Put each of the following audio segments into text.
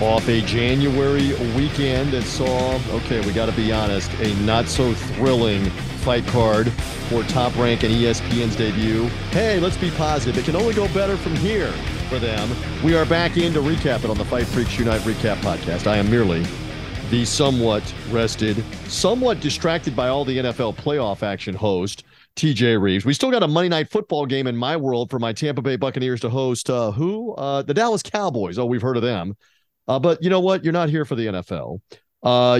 off a January weekend that saw, okay, we got to be honest, a not-so-thrilling fight card for Top Rank and ESPN's debut. Hey, let's be positive. It can only go better from here for them. We are back in to recap it on the Fight Freaks Unite Recap Podcast. I am merely the somewhat rested, somewhat distracted by all the NFL playoff action host, TJ Reeves. We still got a Monday Night Football game in my world for my Tampa Bay Buccaneers to host the Dallas Cowboys. Oh, we've heard of them. But you know what? You're not here for the NFL.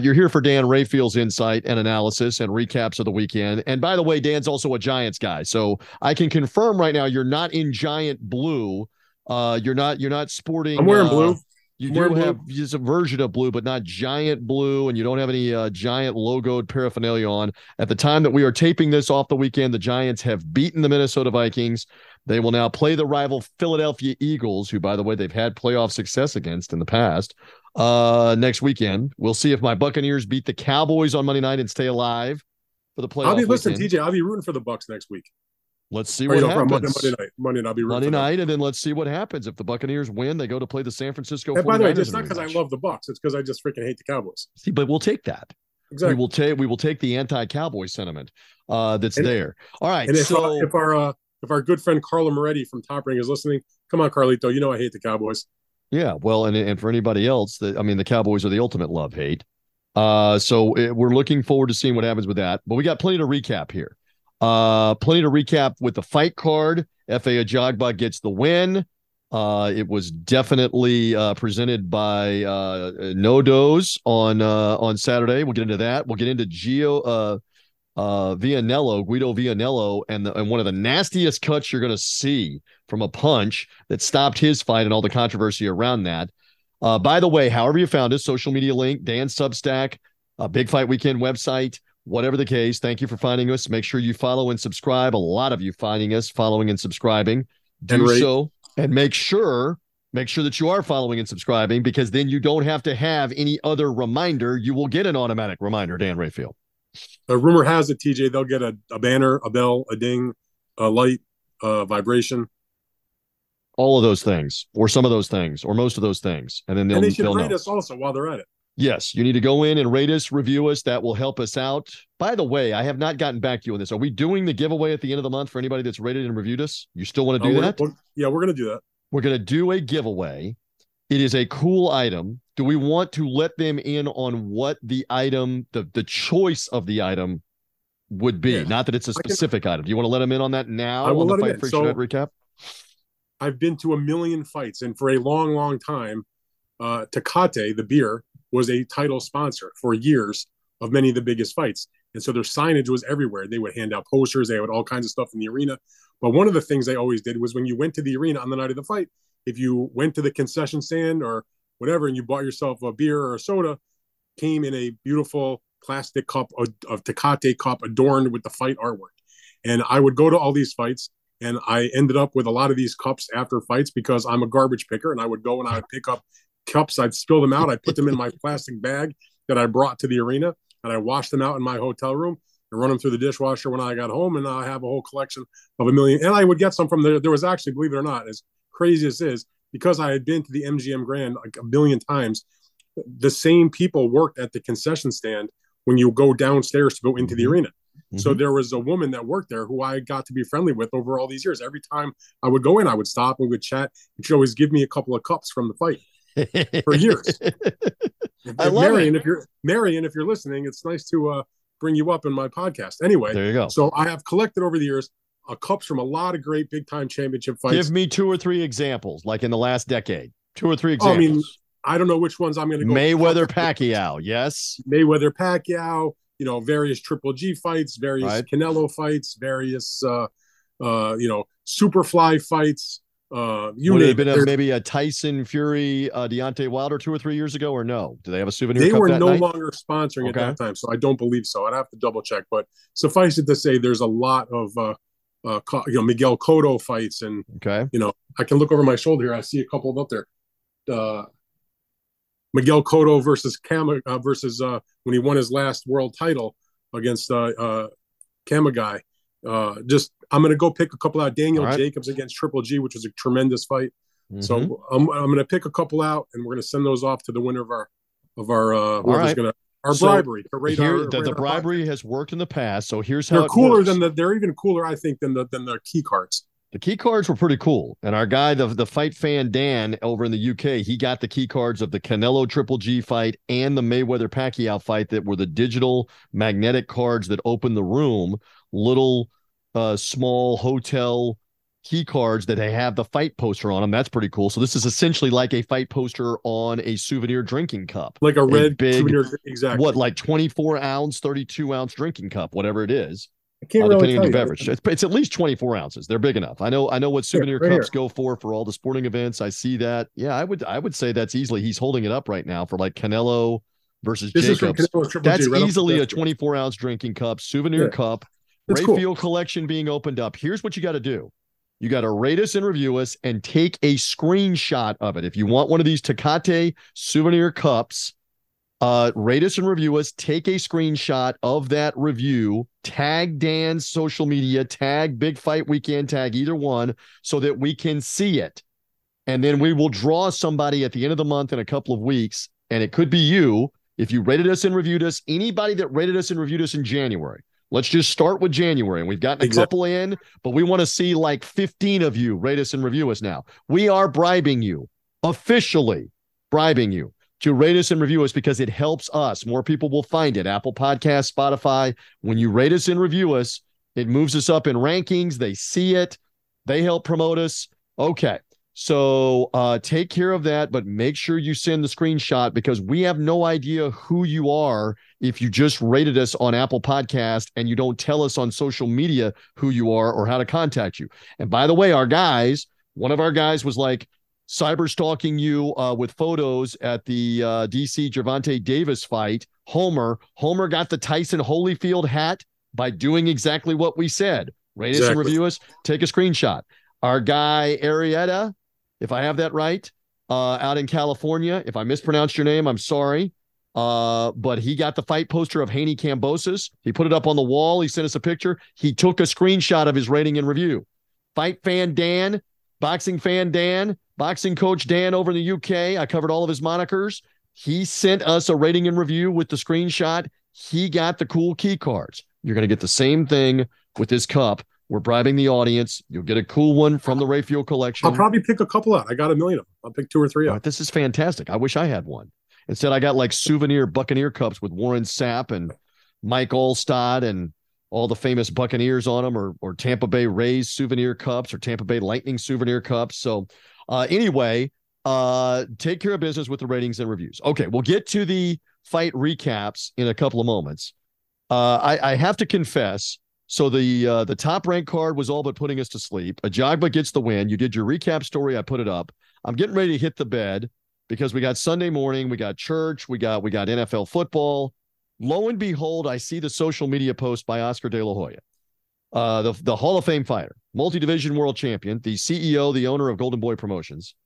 You're here for Dan Rayfield's insight and analysis and recaps of the weekend. And by the way, Dan's also a Giants guy. So I can confirm right now you're not in Giant blue. You're not sporting. I'm wearing blue. You do have just a version of blue, but not giant blue, and you don't have any giant logoed paraphernalia on. At the time that we are taping this off the weekend, the Giants have beaten the Minnesota Vikings. They will now play the rival Philadelphia Eagles, who, by the way, they've had playoff success against in the past, next weekend. We'll see if my Buccaneers beat the Cowboys on Monday night and stay alive for the playoff. I'll be listening, TJ. I'll be rooting for the Bucs next week. Let's see what happens. Monday night, and then let's see what happens. If the Buccaneers win, they go to play the San Francisco 49ers. And by the way, it's not because I love the Bucs. It's because I just freaking hate the Cowboys. See, but we'll take that. Exactly. We will take the anti-Cowboy sentiment that's there. All right. And so if our good friend Carla Moretti from Top Ring is listening, come on, Carlito. You know I hate the Cowboys. Yeah. Well, and for anybody else, the Cowboys are the ultimate love-hate. We're looking forward to seeing what happens with that. But we got plenty to recap here. Plenty to recap with the fight card. F.A. Ajagba gets the win. It was definitely presented by Nodos on Saturday. We'll get into that. We'll get into Guido Vianello, and one of the nastiest cuts you're going to see from a punch that stopped his fight and all the controversy around that. By the way, however you found us, social media link, Dan Substack, Big Fight Weekend website. Whatever the case, thank you for finding us. Make sure you follow and subscribe. A lot of you finding us, following and subscribing. Do so. And make sure that you are following and subscribing, because then you don't have to have any other reminder. You will get an automatic reminder, Dan Rayfield. The rumor has it, TJ, they'll get a banner, a bell, a ding, a light, a vibration. All of those things, or some of those things, or most of those things. And then they should rate us also while they're at it. Yes, you need to go in and rate us, review us. That will help us out. By the way, I have not gotten back to you on this. Are we doing the giveaway at the end of the month for anybody that's rated and reviewed us? You still want to do that? We're going to do that. We're going to do a giveaway. It is a cool item. Do we want to let them in on what the item, the choice of the item would be? Yeah. Not that it's a specific item. Do you want to let them in on that now? I will let them in. So, recap? I've been to a million fights, and for a long, long time, Tecate, the beer, was a title sponsor for years of many of the biggest fights. And so their signage was everywhere. They would hand out posters. They had all kinds of stuff in the arena. But one of the things they always did was when you went to the arena on the night of the fight, if you went to the concession stand or whatever, and you bought yourself a beer or a soda, came in a beautiful plastic cup of Tecate cup adorned with the fight artwork. And I would go to all these fights, and I ended up with a lot of these cups after fights because I'm a garbage picker, and I would go and I would pick up cups. I'd spill them out. I put them in my plastic bag that I brought to the arena, and I washed them out in my hotel room and run them through the dishwasher when I got home. And I have a whole collection of a million. And I would get some from there. There was actually, believe it or not, as crazy as it is, because I had been to the MGM Grand like a billion times, the same people worked at the concession stand when you go downstairs to go into the arena. Mm-hmm. So there was a woman that worked there who I got to be friendly with over all these years. Every time I would go in, I would stop and we would chat, and she'd always give me a couple of cups from the fight. For years. Marion, if you're listening, it's nice to bring you up in my podcast. Anyway, there you go. So I have collected over the years cups from a lot of great big time championship fights. Give me two or three examples, like in the last decade. Two or three examples. Oh, I mean, I don't know which ones I'm going to go. Mayweather-Pacquiao, yes. Mayweather-Pacquiao, various Triple G fights, various Canelo fights, various Superfly fights. Maybe a Tyson Fury, Deontay Wilder 2 or 3 years ago, or no? Do they have a souvenir? They were no longer sponsoring at that time, so I don't believe so. I'd have to double check, but suffice it to say, there's a lot of Miguel Cotto fights, and I can look over my shoulder here. I see a couple up there. Miguel Cotto versus versus when he won his last world title against Kamagai. I'm going to go pick a couple out. Daniel Jacobs against Triple G, which was a tremendous fight. Mm-hmm. So I'm going to pick a couple out, and we're going to send those off to the winner of our bribery podcast. Has worked in the past. So here's how they're even cooler, I think, than the key cards. The key cards were pretty cool. And our guy, the fight fan Dan over in the UK, he got the key cards of the Canelo Triple G fight and the Mayweather Pacquiao fight that were the digital magnetic cards that opened the room, little small hotel key cards that they have the fight poster on them. That's pretty cool. So this is essentially like a fight poster on a souvenir drinking cup. Like a red big souvenir. Exactly. What, like 24 ounce, 32 ounce drinking cup, whatever it is. I can't really depending on your beverage. It's at least 24 ounces. They're big enough. I know what souvenir cups go for all the sporting events. I see that. Yeah, I would say that's easily. He's holding it up right now for like Canelo versus Jacobs. That's easily a 24 ounce drinking cup, souvenir cup, Rayfield collection being opened up. Here's what you got to do. You got to rate us and review us and take a screenshot of it. If you want one of these Tecate souvenir cups, rate us and review us. Take a screenshot of that review. Tag Dan's social media. Tag Big Fight Weekend. Tag either one so that we can see it. And then we will draw somebody at the end of the month in a couple of weeks. And it could be you if you rated us and reviewed us. Anybody that rated us and reviewed us in January. Let's just start with January. We've gotten a couple in, but we want to see like 15 of you rate us and review us now. We are bribing you, officially bribing you to rate us and review us because it helps us. More people will find it. Apple Podcasts, Spotify. When you rate us and review us, it moves us up in rankings. They see it. They help promote us. Okay. So take care of that, but make sure you send the screenshot because we have no idea who you are if you just rated us on Apple Podcast and you don't tell us on social media who you are or how to contact you. And by the way, one of our guys was like cyber stalking you with photos at the DC Gervonta Davis fight. Homer got the Tyson Holyfield hat by doing exactly what we said. Rate us and review us. Take a screenshot. Our guy Arietta, if I have that right, out in California. If I mispronounced your name, I'm sorry. But he got the fight poster of Haney Cambosis. He put it up on the wall. He sent us a picture. He took a screenshot of his rating and review. Fight fan Dan, boxing coach Dan over in the UK. I covered all of his monikers. He sent us a rating and review with the screenshot. He got the cool key cards. You're going to get the same thing with this cup. We're bribing the audience. You'll get a cool one from the Rayfield collection. I'll probably pick a couple out. I got a million of them. I'll pick two or three out. Right, this is fantastic. I wish I had one. Instead, I got like souvenir Buccaneer cups with Warren Sapp and Mike Allstott and all the famous Buccaneers on them or Tampa Bay Rays souvenir cups or Tampa Bay Lightning souvenir cups. So anyway, take care of business with the ratings and reviews. Okay, we'll get to the fight recaps in a couple of moments. I have to confess. So the top ranked card was all but putting us to sleep. Ajagba gets the win. You did your recap story. I put it up. I'm getting ready to hit the bed because we got Sunday morning. We got church. We got NFL football. Lo and behold, I see the social media post by Oscar De La Hoya, the Hall of Fame fighter, multi-division world champion, the CEO, the owner of Golden Boy Promotions.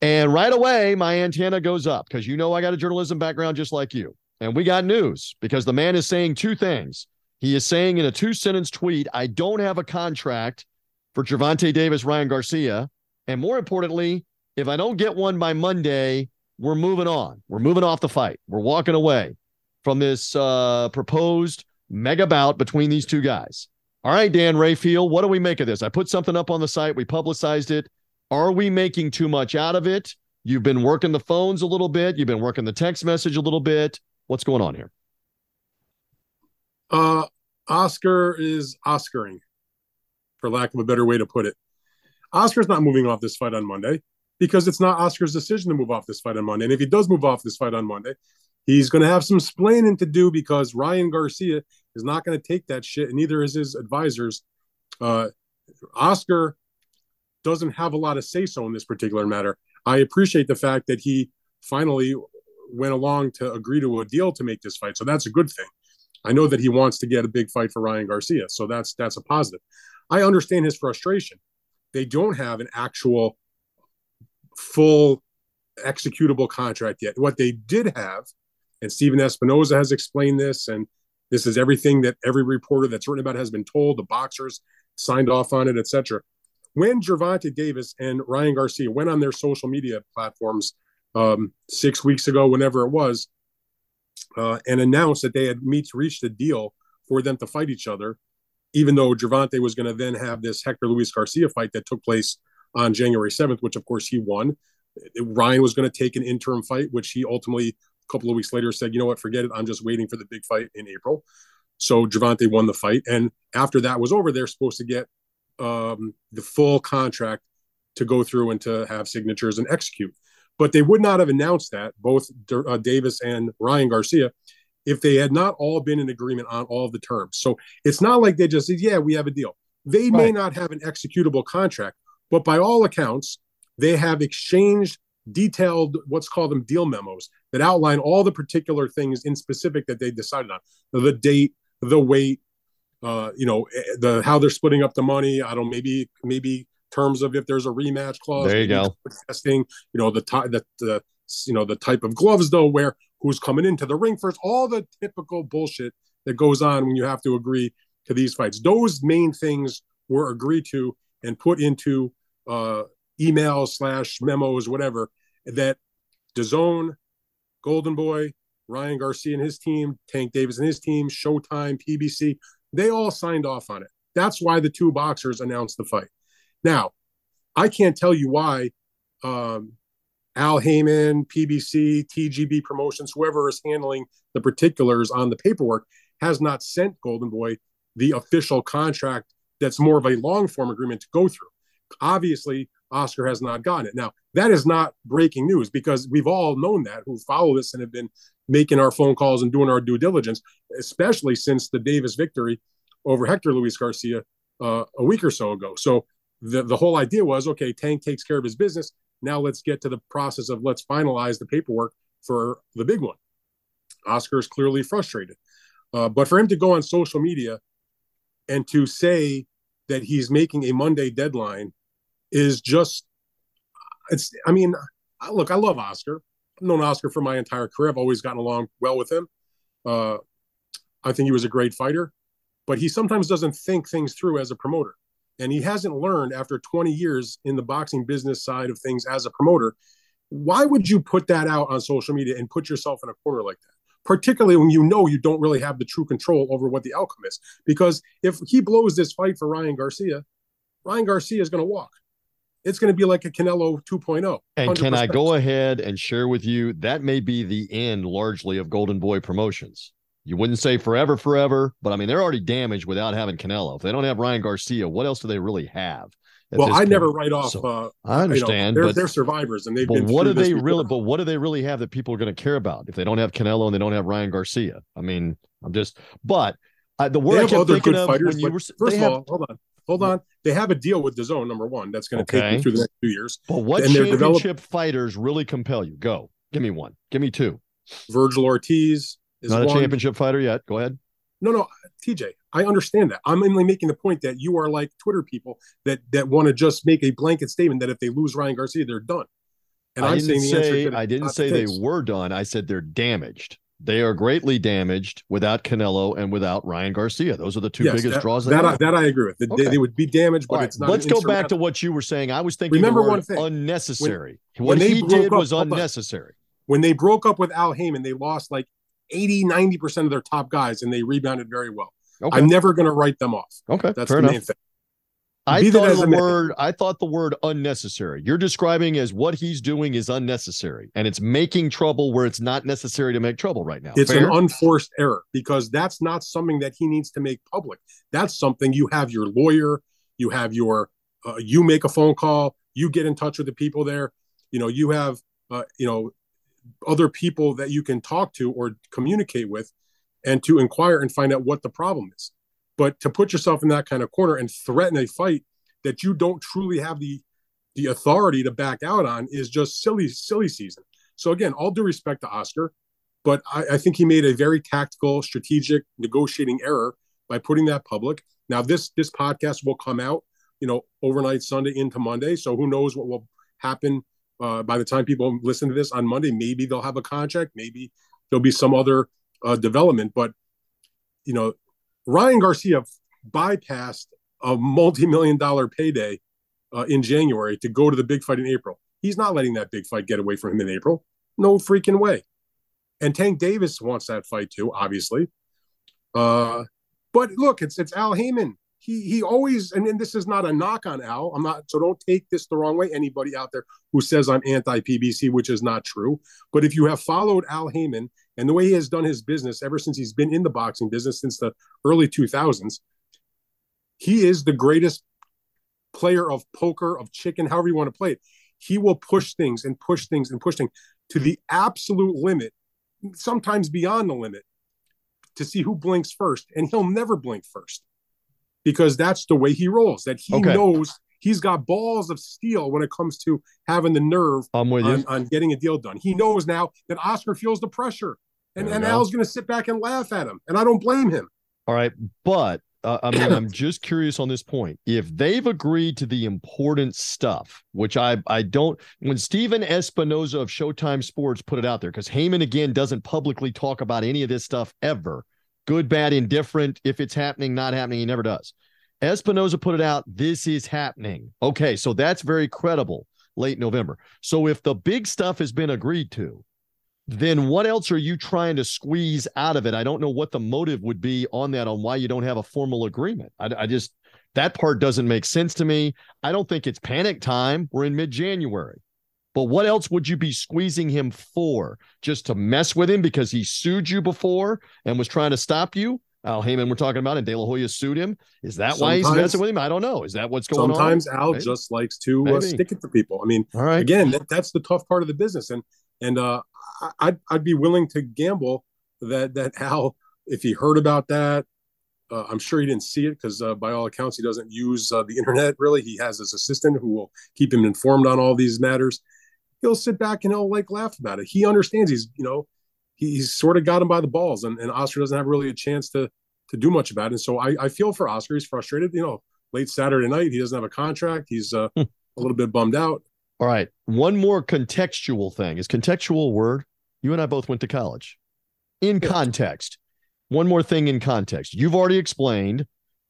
And right away, my antenna goes up because, you know, I got a journalism background just like you. And we got news because the man is saying two things. He is saying in a two-sentence tweet, I don't have a contract for Gervonta Davis, Ryan Garcia. And more importantly, if I don't get one by Monday, we're moving on. We're moving off the fight. We're walking away from this proposed mega bout between these two guys. All right, Dan Rayfield, what do we make of this? I put something up on the site. We publicized it. Are we making too much out of it? You've been working the phones a little bit. You've been working the text message a little bit. What's going on here? Oscar is Oscaring, for lack of a better way to put it. Oscar's not moving off this fight on Monday because it's not Oscar's decision to move off this fight on Monday. And if he does move off this fight on Monday, he's going to have some splaining to do because Ryan Garcia is not going to take that shit, and neither is his advisors. Oscar doesn't have a lot of say-so in this particular matter. I appreciate the fact that he finally went along to agree to a deal to make this fight, so that's a good thing. I know that he wants to get a big fight for Ryan Garcia, so that's a positive. I understand his frustration. They don't have an actual full executable contract yet. What they did have, and Steven Espinoza has explained this, and this is everything that every reporter that's written about has been told, the boxers signed off on it, etc. when Gervonta Davis and Ryan Garcia went on their social media platforms 6 weeks ago, whenever it was, and announced that they had reached a deal for them to fight each other, even though Gervonta was going to then have this Hector Luis Garcia fight that took place on January 7th, which, of course, he won. Ryan was going to take an interim fight, which he ultimately, a couple of weeks later, said, you know what, forget it. I'm just waiting for the big fight in April. So Gervonta won the fight. And after that was over, they're supposed to get the full contract to go through and to have signatures and execute. But they would not have announced that, both Davis and Ryan Garcia, if they had not all been in agreement on all the terms. So it's not like they just said, yeah, we have a deal. They may not have an executable contract, but by all accounts, they have exchanged detailed, what's called them deal memos that outline all the particular things in specific that they decided on. The date, the weight, how they're splitting up the money. I don't know, maybe terms of if there's a rematch clause. There you go. Testing, the type of gloves they'll wear, who's coming into the ring first, all the typical bullshit that goes on when you have to agree to these fights. Those main things were agreed to and put into emails/memos, whatever, that DAZN, Golden Boy, Ryan Garcia and his team, Tank Davis and his team, Showtime, PBC, they all signed off on it. That's why the two boxers announced the fight. Now, I can't tell you why Al Haymon, PBC, TGB Promotions, whoever is handling the particulars on the paperwork, has not sent Golden Boy the official contract that's more of a long-form agreement to go through. Obviously, Oscar has not gotten it. Now, that is not breaking news because we've all known that, who follow this and have been making our phone calls and doing our due diligence, especially since the Davis victory over Hector Luis Garcia a week or so ago. So the whole idea was, okay, Tank takes care of his business. Now let's get to the process of let's finalize the paperwork for the big one. Oscar is clearly frustrated. But for him to go on social media and to say that he's making a Monday deadline is just, look, I love Oscar. I've known Oscar for my entire career. I've always gotten along well with him. I think he was a great fighter, but he sometimes doesn't think things through as a promoter. And he hasn't learned after 20 years in the boxing business side of things as a promoter. Why would you put that out on social media and put yourself in a corner like that? Particularly when you know you don't really have the true control over what the outcome is. Because if he blows this fight for Ryan Garcia is going to walk. It's going to be like a Canelo 2.0. And can I go ahead and share with you, that may be the end largely of Golden Boy Promotions. You wouldn't say forever, but I mean, they're already damaged without having Canelo. If they don't have Ryan Garcia, what else do they really have? Well, I never write off. So, I understand. They're survivors, and they've been. But what do they really have that people are going to care about if they don't have Canelo and they don't have Ryan Garcia? I mean, the word I kept thinking of when you were. First of all, hold on. They have a deal with DAZN, number one. That's going to take you through the next 2 years. But what championship fighters really compel you? Go, give me one. Give me two. Virgil Ortiz is not a championship fighter yet. Go ahead. No, TJ, I understand that. I'm only making the point that you are like Twitter people that want to just make a blanket statement that if they lose Ryan Garcia, they're done. And I didn't say they were done. I said they're damaged. They are greatly damaged without Canelo and without Ryan Garcia. Those are the two biggest draws. I agree with. They would be damaged, but it's not. Let's go back to what you were saying. I was thinking remember the word one thing. Unnecessary. What he did was unnecessary. When they broke up with Al Haymon, they lost like 80-90% of their top guys, and they rebounded very well. Okay. I'm never going to write them off. Okay, that's the main thing. I thought the word unnecessary you're describing as what he's doing is unnecessary, and it's making trouble where it's not necessary to make trouble right now. It's an unforced error because that's not something that he needs to make public. That's something you have your lawyer, you have your, you make a phone call, you get in touch with the people there, you have, other people that you can talk to or communicate with and to inquire and find out what the problem is. But to put yourself in that kind of corner and threaten a fight that you don't truly have the authority to back out on is just silly season. So again, all due respect to Oscar, but I think he made a very tactical, strategic negotiating error by putting that public. Now this podcast will come out, overnight Sunday into Monday. So who knows what will happen by the time people listen to this on Monday. Maybe they'll have a contract. Maybe there'll be some other development. But, Ryan Garcia bypassed a multi-million-dollar payday in January to go to the big fight in April. He's not letting that big fight get away from him in April. No freaking way. And Tank Davis wants that fight too, obviously. But look, it's Al Haymon. He always, and this is not a knock on Al. I'm not, so don't take this the wrong way. Anybody out there who says I'm anti-PBC, which is not true. But if you have followed Al Haymon and the way he has done his business ever since he's been in the boxing business since the early 2000s, he is the greatest player of poker, of chicken, however you want to play it. He will push things and push things and push things to the absolute limit, sometimes beyond the limit, to see who blinks first. And he'll never blink first, because that's the way he rolls, that he knows he's got balls of steel when it comes to having the nerve on getting a deal done. He knows now that Oscar feels the pressure, and Al's going to sit back and laugh at him, and I don't blame him. All right, but I mean, I'm just curious on this point. If they've agreed to the important stuff, which I don't, when Steven Espinoza of Showtime Sports put it out there, because Haymon, again, doesn't publicly talk about any of this stuff ever, good, bad, indifferent, if it's happening, not happening, he never does. Espinoza put it out, this is happening. Okay, so that's very credible, late November. So if the big stuff has been agreed to, then what else are you trying to squeeze out of it? I don't know what the motive would be on that, on why you don't have a formal agreement. I just, that part doesn't make sense to me. I don't think it's panic time. We're in mid-January. But what else would you be squeezing him for? Just to mess with him because he sued you before and was trying to stop you? Al Haymon, we're talking about, and De La Hoya sued him. Is that why he's messing with him? I don't know. Is that what's going on? Sometimes Al just likes to stick it to people. I mean, again, that's the tough part of the business. And I'd be willing to gamble that Al, if he heard about that, I'm sure he didn't see it because by all accounts, he doesn't use the internet, really. He has his assistant who will keep him informed on all these matters. He'll sit back and he'll laugh about it. He understands he's sort of got him by the balls, and Oscar doesn't have really a chance to do much about it. And so I feel for Oscar. He's frustrated. Late Saturday night, he doesn't have a contract. He's a little bit bummed out. All right. One more contextual thing. Is contextual a word? You and I both went to college. In context. One more thing in context. You've already explained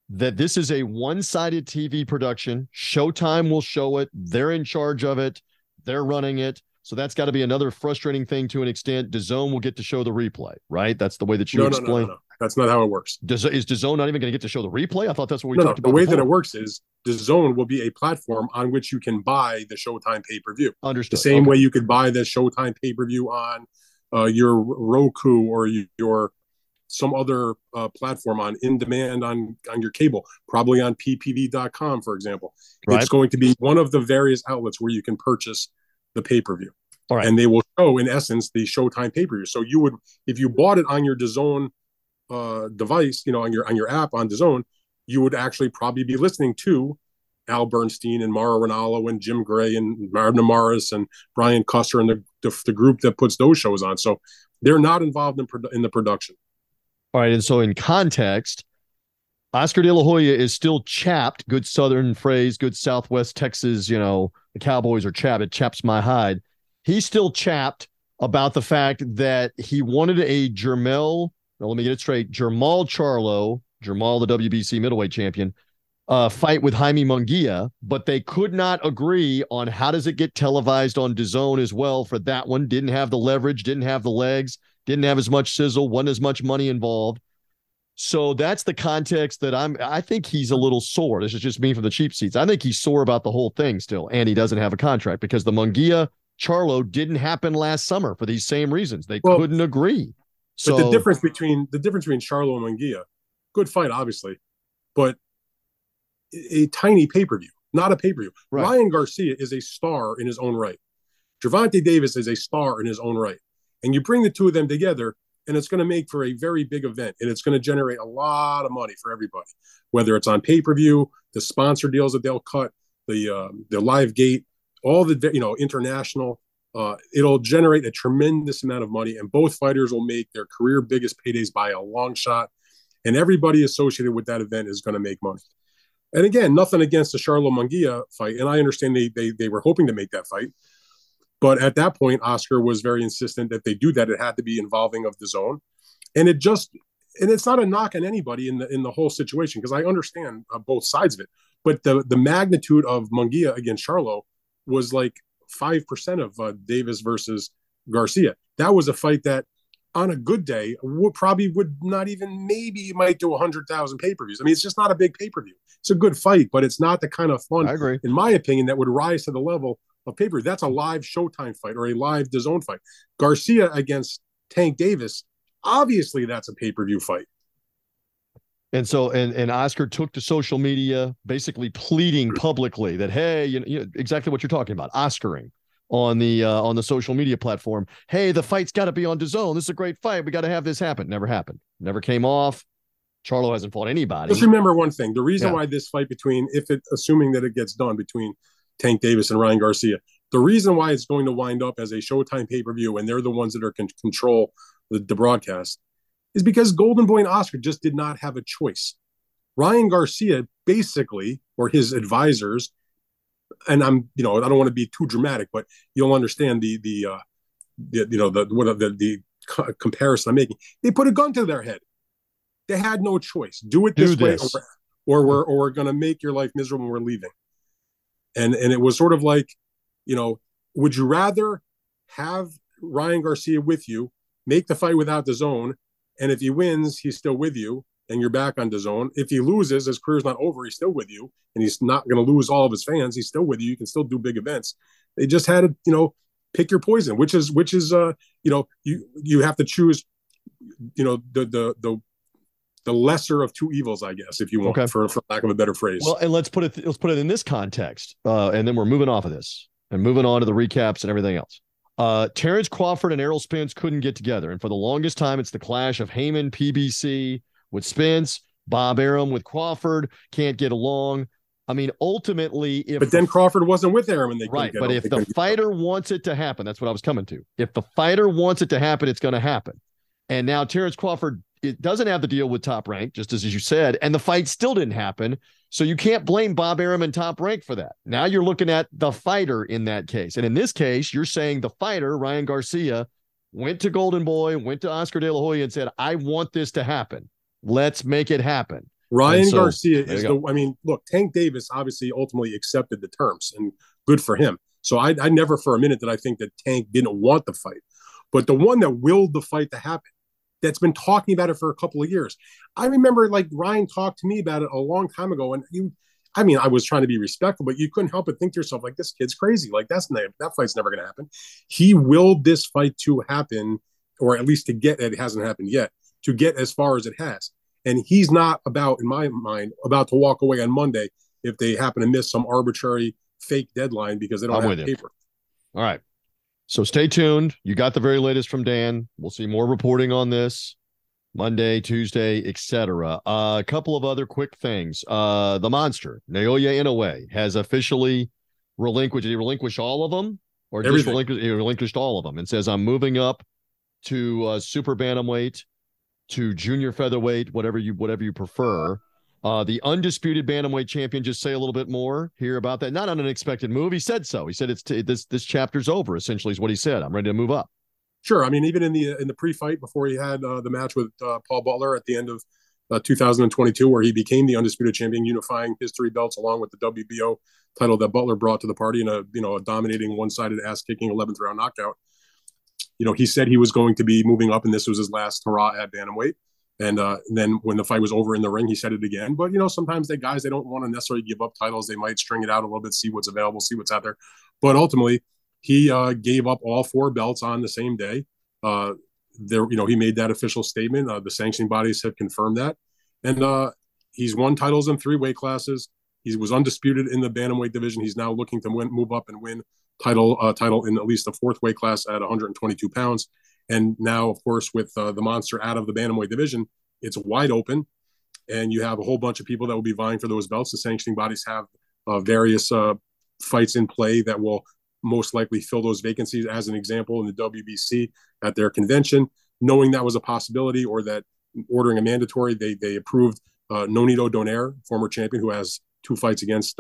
that this is a one-sided TV production. Showtime will show it. They're in charge of it. They're running it. So that's got to be another frustrating thing to an extent. DAZN will get to show the replay, right? That's the way that you explain. No. That's not how it works. Is DAZN not even going to get to show the replay? I thought that's what we talked about. The way that it works is DAZN will be a platform on which you can buy the Showtime pay-per-view. Understood. The same way you could buy the Showtime pay-per-view on your Roku or your some other platform on in-demand on your cable, probably on ppv.com, for example. Right. It's going to be one of the various outlets where you can purchase the pay-per-view. All right. And they will show, in essence, the Showtime pay-per-view. So you would, if you bought it on your DAZN device, on your app on DAZN, you would actually probably be listening to Al Bernstein and Mauro Ranallo and Jim Gray and Marvin Morris and Brian Custer and the group that puts those shows on. So they're not involved in the production. All right, and so in context, Oscar De La Hoya is still chapped, good Southern phrase, good Southwest Texas, the Cowboys are chapped, it chaps my hide. He's still chapped about the fact that he wanted a Jermall Charlo, the WBC middleweight champion, fight with Jaime Munguia, but they could not agree on how does it get televised on DAZN as well for that one. Didn't have the leverage, didn't have the legs. Didn't have as much sizzle, wasn't as much money involved. So that's the context that I think he's a little sore. This is just me from the cheap seats. I think he's sore about the whole thing still, and he doesn't have a contract because the Munguia-Charlo didn't happen last summer for these same reasons. They couldn't agree. So but the difference between Charlo and Munguia, good fight, obviously, but a tiny pay-per-view, not a pay-per-view. Right. Ryan Garcia is a star in his own right. Gervonta Davis is a star in his own right. And you bring the two of them together, and it's going to make for a very big event, and it's going to generate a lot of money for everybody, whether it's on pay-per-view, the sponsor deals that they'll cut, the live gate, all the international. It'll generate a tremendous amount of money, and both fighters will make their career biggest paydays by a long shot, and everybody associated with that event is going to make money. And again, nothing against the Charlo Munguia fight, and I understand they were hoping to make that fight. But at that point, Oscar was very insistent that they do that. It had to be involving of DAZN, and it's not a knock on anybody in the whole situation because I understand both sides of it. But the magnitude of Munguia against Charlo was like 5% of Davis versus Garcia. That was a fight that on a good day probably would not even, maybe might do 100,000 pay-per-views. I mean, it's just not a big pay-per-view. It's a good fight, but it's not the kind of fun, I agree, in my opinion, that would rise to the level of pay-per-view. That's a live Showtime fight or a live DAZN fight. Garcia against Tank Davis, obviously that's a pay-per-view fight. And so, and Oscar took to social media, basically pleading publicly that, hey, you know exactly what you're talking about, Oscaring on the social media platform. Hey, the fight's got to be on DAZN. This is a great fight. We got to have this happen. Never happened. Never came off. Charlo hasn't fought anybody. Just remember one thing: the reason why this fight between, assuming that it gets done, between Tank Davis and Ryan Garcia, the reason why it's going to wind up as a Showtime pay-per-view, and they're the ones that are control the broadcast, is because Golden Boy and Oscar just did not have a choice. Ryan Garcia basically, or his advisors, and I don't want to be too dramatic, but you'll understand the comparison I'm making. They put a gun to their head. They had no choice. Do this way, or we're going to make your life miserable when we're leaving. And it was sort of like, would you rather have Ryan Garcia with you, make the fight without DAZN, and if he wins, he's still with you, and you're back on DAZN. If he loses, his career's not over, he's still with you, and he's not going to lose all of his fans. He's still with you. You can still do big events. They just had to, pick your poison, which is you have to choose, the lesser of two evils, I guess, if you want, for lack of a better phrase. Well, and let's put it in this context, and then we're moving off of this and moving on to the recaps and everything else. Terrence Crawford and Errol Spence couldn't get together, and for the longest time, it's the clash of Haymon, PBC with Spence, Bob Arum with Crawford, can't get along. I mean, ultimately, but then Crawford wasn't with Arum, and they right. But if the fighter wants it to happen, that's what I was coming to. If the fighter wants it to happen, it's going to happen. And now Terrence Crawford, it doesn't have the deal with Top Rank, just as you said, and the fight still didn't happen. So you can't blame Bob Arum and Top Rank for that. Now you're looking at the fighter in that case. And in this case, you're saying the fighter, Ryan Garcia, went to Golden Boy, went to Oscar De La Hoya and said, I want this to happen. Let's make it happen. Garcia is the, I mean, look, Tank Davis obviously ultimately accepted the terms, and good for him. So I never for a minute did I think that Tank didn't want the fight. But the one that willed the fight to happen, that's been talking about it for a couple of years. I remember Ryan talked to me about it a long time ago. And I was trying to be respectful, but you couldn't help but think to yourself, this kid's crazy. That fight's never going to happen. He willed this fight to happen, or at least to get, it hasn't happened yet, to get as far as it has. And he's not about, in my mind, about to walk away on Monday if they happen to miss some arbitrary fake deadline because they don't have paper. All right. So stay tuned. You got the very latest from Dan. We'll see more reporting on this Monday, Tuesday, etc. A couple of other quick things. The monster, Naoya Inoue, has officially relinquished. Did he relinquish all of them? Or just relinquished all of them, and says, I'm moving up to super bantamweight, to junior featherweight, whatever you prefer. The undisputed bantamweight champion, just say a little bit more here about that. Not an unexpected move. He said so. He said this chapter's over, essentially, is what he said. I'm ready to move up. Sure. I mean, even in the pre-fight before he had the match with Paul Butler at the end of 2022, where he became the undisputed champion, unifying his three belts along with the WBO title that Butler brought to the party in a dominating one-sided ass-kicking 11th round knockout. He said he was going to be moving up, and this was his last hurrah at bantamweight. And then when the fight was over in the ring, he said it again. But, sometimes they don't want to necessarily give up titles. They might string it out a little bit, see what's available, see what's out there. But ultimately, he gave up all four belts on the same day. He made that official statement. The sanctioning bodies have confirmed that. And he's won titles in three weight classes. He was undisputed in the bantamweight division. He's now looking to move up and win title in at least the fourth weight class at 122 pounds. And now, of course, with the monster out of the bantamweight division, it's wide open, and you have a whole bunch of people that will be vying for those belts. The sanctioning bodies have various fights in play that will most likely fill those vacancies, as an example, in the WBC at their convention. Knowing that was a possibility, or that ordering a mandatory, they approved Nonito Donaire, former champion, who has two fights against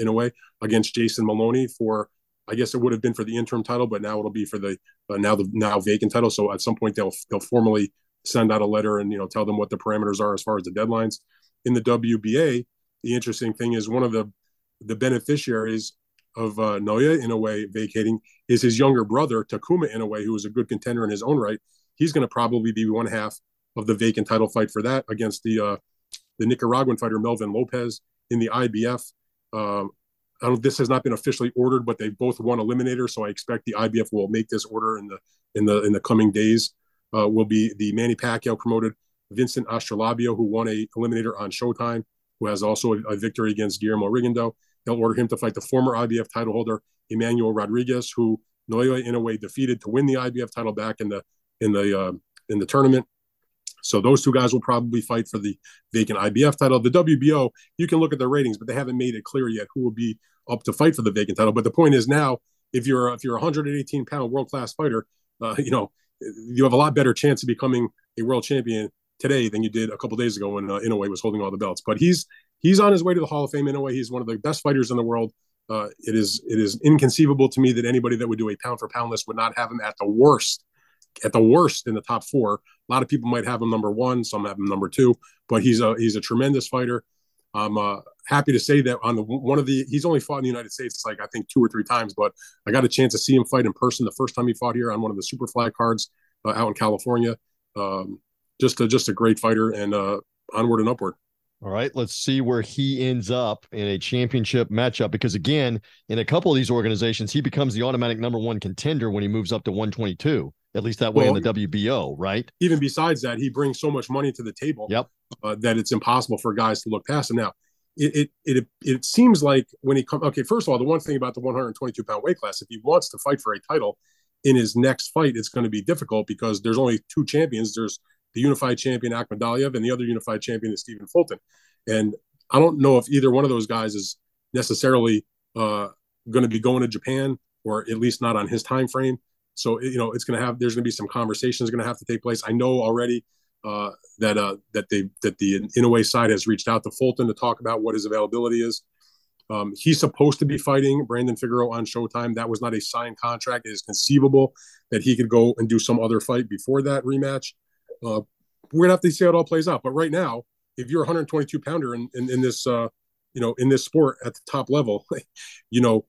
Inoue, against Jason Maloney for, I guess it would have been for the interim title, but now it'll be for the now vacant title. So at some point they'll formally send out a letter and tell them what the parameters are as far as the deadlines. In the WBA, the interesting thing is one of the beneficiaries of Naoya Inoue vacating is his younger brother, Takuma Inoue, who was a good contender in his own right. He's going to probably be one half of the vacant title fight for that against the Nicaraguan fighter Melvin Lopez in the IBF. This has not been officially ordered, but they both won eliminator, so I expect the IBF will make this order in the coming days. Will be the Manny Pacquiao promoted Vincent Astrolabio, who won a eliminator on Showtime, who has also a victory against Guillermo Rigondeaux. They'll order him to fight the former IBF title holder Emmanuel Rodriguez, who Naoya Inoue defeated to win the IBF title back in the tournament. So those two guys will probably fight for the vacant IBF title. The WBO, you can look at their ratings, but they haven't made it clear yet who will be up to fight for the vacant title. But the point is now, if you're a 118-pound world-class fighter, you have a lot better chance of becoming a world champion today than you did a couple days ago when Inoue was holding all the belts. But he's on his way to the Hall of Fame. Inoue, he's one of the best fighters in the world. It is inconceivable to me that anybody that would do a pound-for-pound list would not have him at the worst in the top four. A lot of people might have him number one, some have him number two, but he's a tremendous fighter. I'm happy to say that he's only fought in the United States, like I think 2 or 3 times, but I got a chance to see him fight in person the first time he fought here on one of the super flag cards out in California. Just a great fighter, and onward and upward. All right, let's see where he ends up in a championship matchup, because again, in a couple of these organizations, he becomes the automatic number one contender when he moves up to 122. At least that way in the WBO, right? Even besides that, he brings so much money to the table that it's impossible for guys to look past him. Now, it seems like when he comes... Okay, first of all, the one thing about the 122-pound weight class, if he wants to fight for a title in his next fight, it's going to be difficult because there's only 2 champions. There's the unified champion, Akhmadaliev, and the other unified champion is Stephen Fulton. And I don't know if either one of those guys is necessarily going to be going to Japan, or at least not on his time frame. So, there's going to be some conversations going to have to take place. I know already that the Inoue side has reached out to Fulton to talk about what his availability is. He's supposed to be fighting Brandon Figueroa on Showtime. That was not a signed contract. It is conceivable that he could go and do some other fight before that rematch. We're going to have to see how it all plays out. But right now, if you're a 122-pounder in this, in this sport at the top level,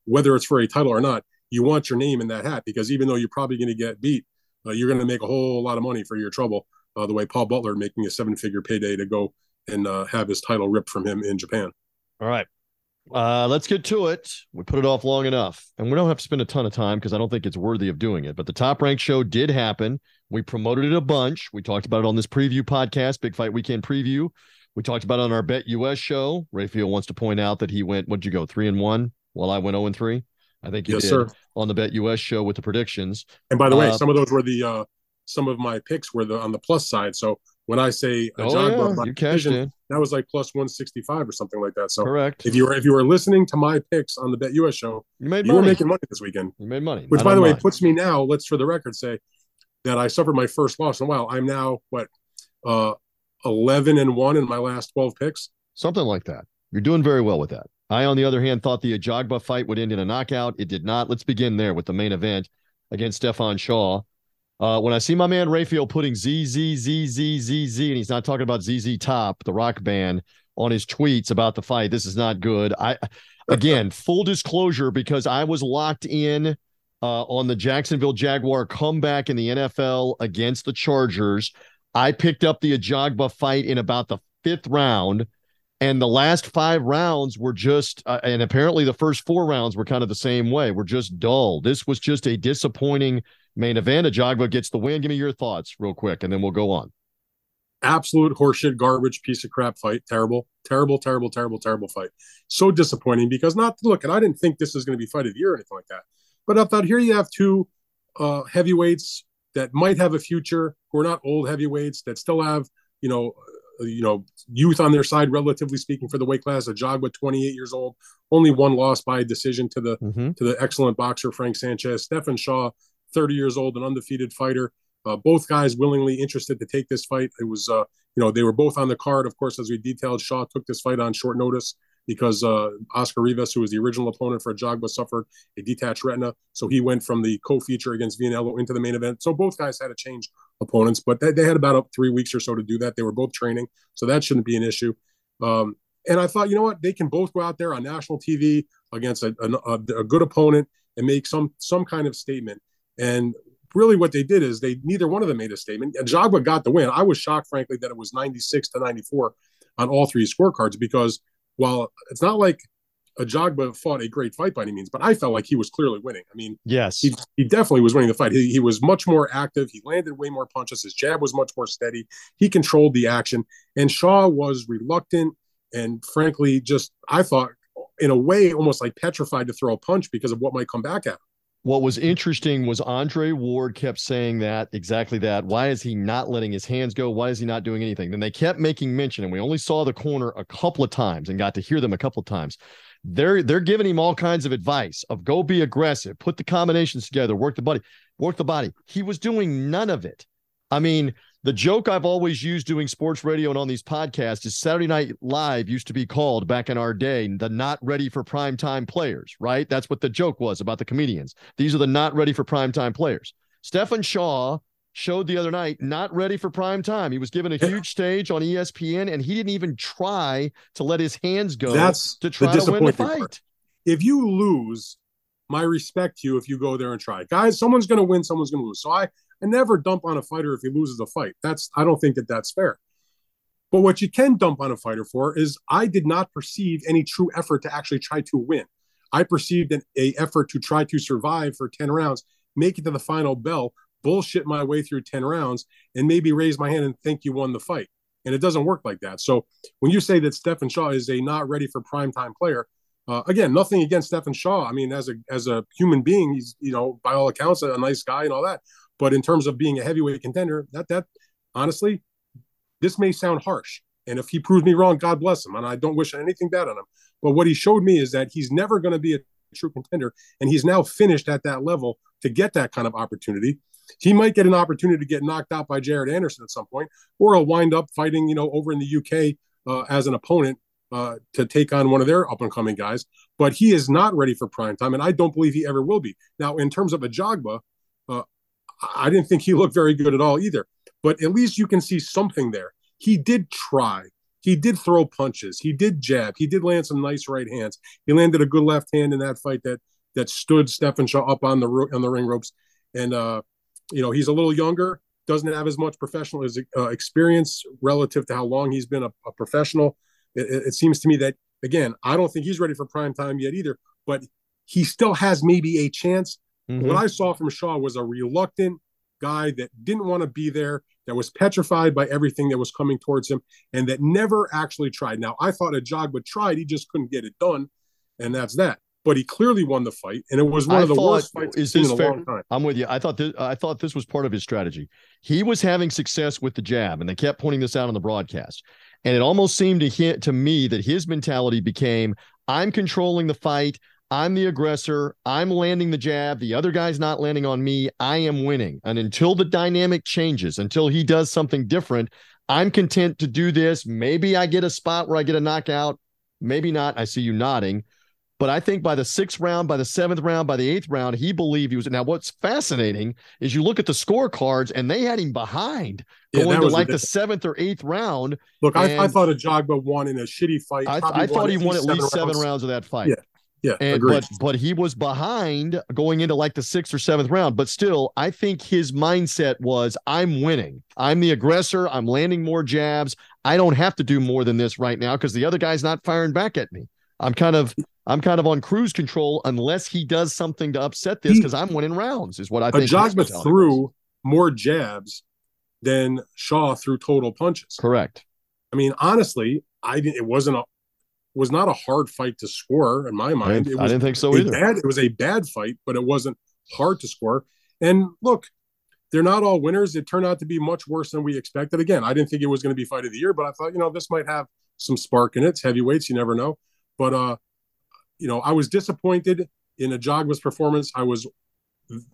whether it's for a title or not, you want your name in that hat, because even though you're probably going to get beat, you're going to make a whole lot of money for your trouble, the way Paul Butler making a 7-figure payday to go and have his title ripped from him in Japan. All right. Let's get to it. We put it off long enough, and we don't have to spend a ton of time because I don't think it's worthy of doing it. But the Top Rank show did happen. We promoted it a bunch. We talked about it on this preview podcast, Big Fight Weekend Preview. We talked about it on our Bet US show. Raphael wants to point out that he went, what'd you go, 3-1 while I went 0-3? I think you did, sir, on the Bet US show with the predictions. And by the way, some of those were some of my picks were on the plus side. So when I say Ajagba, that was like plus 165 or something like that. So correct. If you were listening to my picks on the Bet US show, you were making money this weekend. You made money, which by the way puts me now. Let's for the record say that I suffered my first loss in a while. I'm now 11-1 in my last 12 picks, something like that. You're doing very well with that. I, on the other hand, thought the Ajagba fight would end in a knockout. It did not. Let's begin there with the main event against Stefan Shaw. When I see my man Raphael putting ZZZZZZ, and he's not talking about ZZ Top, the rock band, on his tweets about the fight, this is not good. Again, full disclosure, because I was locked in on the Jacksonville Jaguar comeback in the NFL against the Chargers. I picked up the Ajagba fight in about the 5th round. And the last 5 rounds were just, and apparently the first 4 rounds were kind of the same way, were just dull. This was just a disappointing main event. Ajagba gets the win. Give me your thoughts real quick, and then we'll go on. Absolute horseshit, garbage, piece of crap fight. Terrible, terrible, terrible, terrible, terrible fight. So disappointing because and I didn't think this was going to be fight of the year or anything like that. But I thought here you have 2 heavyweights that might have a future, who are not old heavyweights, that still have, youth on their side, relatively speaking, for the weight class. Ajagba, 28 years old, only one loss by decision to the excellent boxer Frank Sanchez. Stefan Shaw, 30 years old, an undefeated fighter. Both guys willingly interested to take this fight. It was, they were both on the card. Of course, as we detailed, Shaw took this fight on short notice because Oscar Rivas, who was the original opponent for Ajagba, suffered a detached retina. So he went from the co-feature against Vianello into the main event. So both guys had to change opponents, but they had about 3 weeks or so to do that. They were both training, so that shouldn't be an issue. And I thought, you know what, they can both go out there on national TV against a good opponent and make some kind of statement. And really what they did is neither one of them made a statement. Ajagba got the win. I was shocked, frankly, that it was 96 to 94 on all three scorecards, because while it's not like Ajagba fought a great fight by any means, but I felt like he was clearly winning. I mean, yes, he definitely was winning the fight. He was much more active. He landed way more punches. His jab was much more steady. He controlled the action. And Shaw was reluctant and, frankly, just, I thought, in a way, almost like petrified to throw a punch because of what might come back at him. What was interesting was Andre Ward kept saying that, exactly that. Why is he not letting his hands go? Why is he not doing anything? Then they kept making mention, and we only saw the corner a couple of times and got to hear them a couple of times. They're giving him all kinds of advice of go be aggressive, put the combinations together, work the body. He was doing none of it. I mean, the joke I've always used doing sports radio and on these podcasts is Saturday Night Live used to be called back in our day the not ready for primetime players, right? That's what the joke was about the comedians. These are the not ready for primetime players. Stefan Shaw showed the other night, not ready for primetime. He was given a huge stage on ESPN, and he didn't even try to let his hands go. That's to try to win the fight. Part. If you lose, my respect to you if you go there and try. Guys, someone's going to win, someone's going to lose. So I never dump on a fighter if he loses a fight. I don't think that that's fair. But what you can dump on a fighter for is I did not perceive any true effort to actually try to win. I perceived an effort to try to survive for 10 rounds, make it to the final bell, bullshit my way through 10 rounds, and maybe raise my hand and think you won the fight. And it doesn't work like that. So when you say that Stefan Shaw is a not ready for primetime player, again, nothing against Stefan Shaw. I mean, as a human being, he's, you know, by all accounts, a nice guy and all that. But in terms of being a heavyweight contender, that honestly, this may sound harsh. And if he proves me wrong, God bless him. And I don't wish anything bad on him. But what he showed me is that he's never going to be a true contender. And he's now finished at that level to get that kind of opportunity. He might get an opportunity to get knocked out by Jared Anderson at some point, or he'll wind up fighting, you know, over in the UK as an opponent to take on one of their up-and-coming guys. But he is not ready for prime time, and I don't believe he ever will be. Now, in terms of Ajagba, I didn't think he looked very good at all either, but at least you can see something there. He did try. He did throw punches. He did jab. He did land some nice right hands. He landed a good left hand in that fight that stood Stefan Shaw up on the ring ropes. And, you know, he's a little younger, doesn't have as much professional experience relative to how long he's been a professional. It seems to me that, again, I don't think he's ready for prime time yet either, but he still has maybe a chance. Mm-hmm. What I saw from Shaw was a reluctant guy that didn't want to be there, that was petrified by everything that was coming towards him, and that never actually tried. Now, I thought Ajagba tried. He just couldn't get it done, and that's that. But he clearly won the fight, and it was one of the worst fights I've seen in a long time. I'm with you. I thought this was part of his strategy. He was having success with the jab, and they kept pointing this out on the broadcast. And it almost seemed to me that his mentality became, I'm controlling the fight, I'm the aggressor, I'm landing the jab, the other guy's not landing on me, I am winning. And until the dynamic changes, until he does something different, I'm content to do this. Maybe I get a spot where I get a knockout, maybe not. I see you nodding. But I think by the sixth round, by the seventh round, by the eighth round, he believed he was. Now, what's fascinating is you look at the scorecards, and they had him behind going to like the seventh or eighth round. Look, I thought Ajagba won in a shitty fight. I thought he won at least 7 rounds of that fight. Yeah, and, but he was behind going into like the sixth or seventh round. But still, I think his mindset was, I'm winning. I'm the aggressor. I'm landing more jabs. I don't have to do more than this right now because the other guy's not firing back at me. I'm kind of on cruise control unless he does something to upset this because I'm winning rounds is what I think. Ajagba threw more jabs than Shaw threw total punches. Correct. I mean, honestly, it was not a hard fight to score in my mind. I didn't think so either. It was a bad fight, but it wasn't hard to score. And look, they're not all winners. It turned out to be much worse than we expected. Again, I didn't think it was going to be fight of the year, but I thought, you know, this might have some spark in it. It's heavyweights. You never know. But, you know, I was disappointed in Ajagba's performance. I was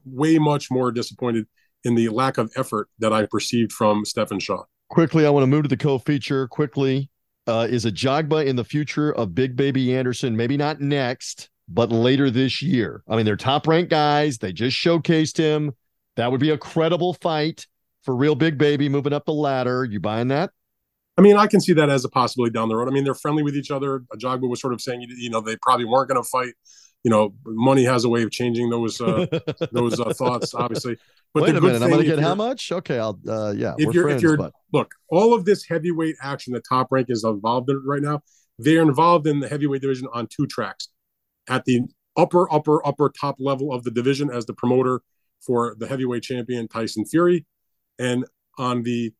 way much more disappointed in the lack of effort that I perceived from Stefan Shaw. Quickly, I want to move to the co-feature. Quickly, is Ajagba in the future of Big Baby Anderson? Maybe not next, but later this year. I mean, they're top-ranked guys. They just showcased him. That would be a credible fight for real Big Baby moving up the ladder. You buying that? I mean, I can see that as a possibility down the road. I mean, they're friendly with each other. Ajagba was sort of saying, you know, they probably weren't going to fight. You know, money has a way of changing those thoughts, obviously. But wait a minute, I'm going to get how much? Okay, I'll yeah. If you're look, all of this heavyweight action that Top Rank is involved in right now, they're involved in the heavyweight division on two tracks, at the upper top level of the division as the promoter for the heavyweight champion Tyson Fury, and on the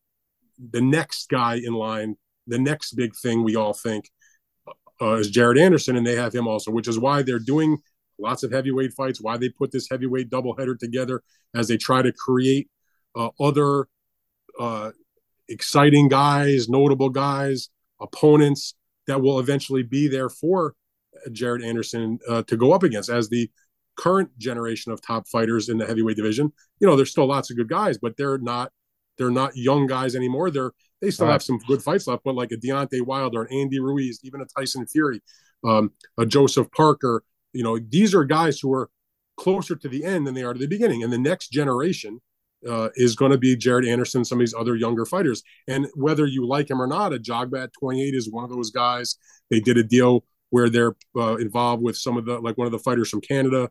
next guy in line, the next big thing we all think is Jared Anderson, and they have him also, which is why they're doing lots of heavyweight fights, why they put this heavyweight doubleheader together as they try to create other exciting guys, notable guys, opponents that will eventually be there for Jared Anderson to go up against as the current generation of top fighters in the heavyweight division. You know, there's still lots of good guys, but they're not young guys anymore. They still have some good fights left, but like a Deontay Wilder, an Andy Ruiz, even a Tyson Fury, a Joseph Parker, you know, these are guys who are closer to the end than they are to the beginning. And the next generation is going to be Jared Anderson, some of these other younger fighters. And whether you like him or not, Ajagba at 28 is one of those guys. They did a deal where they're involved with some of the, like one of the fighters from Canada,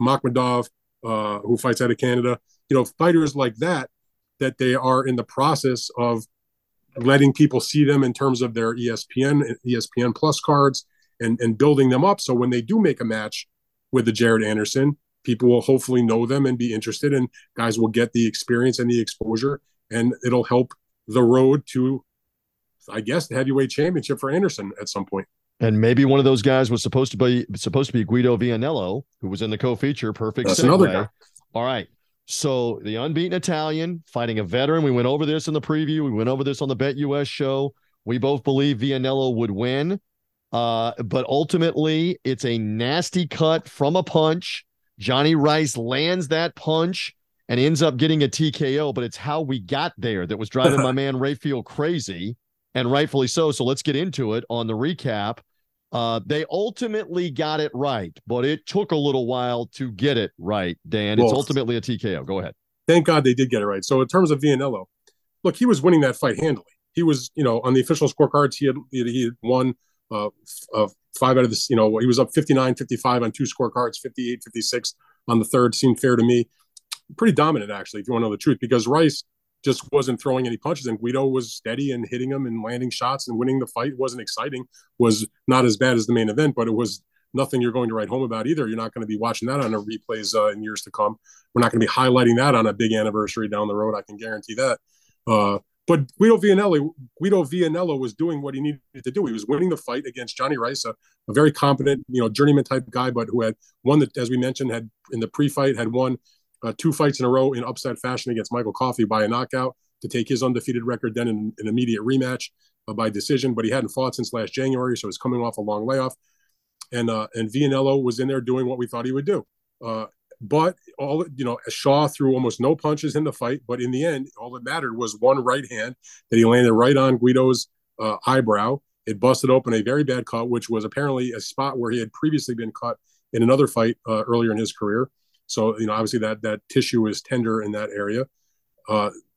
Makhmadov, who fights out of Canada, you know, fighters like that they are in the process of letting people see them in terms of their ESPN Plus cards and building them up. So when they do make a match with the Jared Anderson, people will hopefully know them and be interested, and guys will get the experience and the exposure, and it'll help the road to, I guess, the heavyweight championship for Anderson at some point. And maybe one of those guys was supposed to be Guido Vianello, who was in the co-feature. Perfect. That's another guy. All right. So the unbeaten Italian fighting a veteran. We went over this in the preview. We went over this on the Bet US show. We both believe Vianello would win. But ultimately, it's a nasty cut from a punch. Johnny Rice lands that punch and ends up getting a TKO. But it's how we got there that was driving my man Rayfield crazy, and rightfully so. So let's get into it on the recap. They ultimately got it right, but it took a little while to get it right, Dan. Well, it's ultimately a TKO. Go ahead. Thank God they did get it right. So in terms of Vianello, look, he was winning that fight handily. He was, you know, on the official scorecards, he had won five out of this, you know, he was up 59-55 on two scorecards, 58-56 on the third. Seemed fair to me. Pretty dominant, actually, if you want to know the truth, because Rice just wasn't throwing any punches, and Guido was steady and hitting him and landing shots and winning the fight. It wasn't exciting, was not as bad as the main event, but it was nothing you're going to write home about either. You're not going to be watching that on a replays in years to come. We're not going to be highlighting that on a big anniversary down the road. I can guarantee that. But Guido Vianello was doing what he needed to do. He was winning the fight against Johnny Rice, a very competent, you know, journeyman type guy, but who had won that, as we mentioned, had in the pre-fight had won two fights in a row in upset fashion against Michael Coffey by a knockout to take his undefeated record, then in an immediate rematch by decision. But he hadn't fought since last January, so he's coming off a long layoff. And Vianello was in there doing what we thought he would do. But all, you know, Shaw threw almost no punches in the fight, but in the end, all that mattered was one right hand that he landed right on Guido's eyebrow. It busted open a very bad cut, which was apparently a spot where he had previously been cut in another fight earlier in his career. So, you know, obviously that tissue is tender in that area.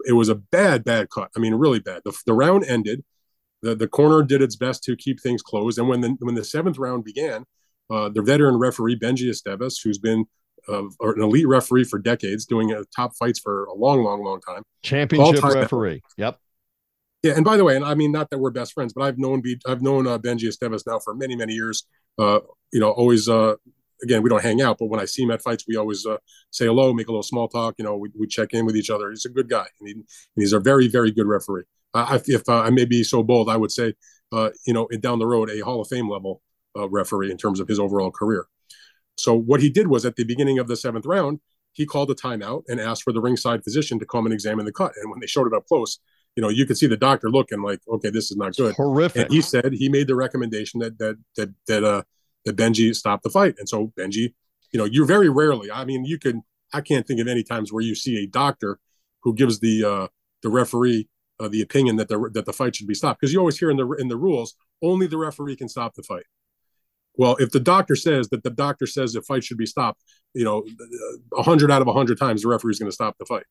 It was a bad, bad cut. I mean, really bad. The round ended. The corner did its best to keep things closed. And when the seventh round began, the veteran referee, Benji Estevas, who's been an elite referee for decades, doing top fights for a long, long, long time. Championship referee. Yep. Yeah, and by the way, and I mean, not that we're best friends, but I've known Benji Estevas now for many, many years. You know, always. Again, we don't hang out, but when I see him at fights, we always say hello, make a little small talk. You know, we check in with each other. He's a good guy, and he's a very, very good referee. If I may be so bold, I would say, you know, down the road, a Hall of Fame level referee in terms of his overall career. So what he did was, at the beginning of the seventh round, he called a timeout and asked for the ringside physician to come and examine the cut. And when they showed it up close, you know, you could see the doctor looking like, okay, this is not good. Horrific. And he said he made the recommendation that Benji stopped the fight. And so Benji, you know, you're very rarely, I mean, I can't think of any times where you see a doctor who gives the referee the opinion that the fight should be stopped. Because you always hear in the rules, only the referee can stop the fight. Well, if the doctor says the fight should be stopped, you know, 100 out of 100 times the referee is going to stop the fight.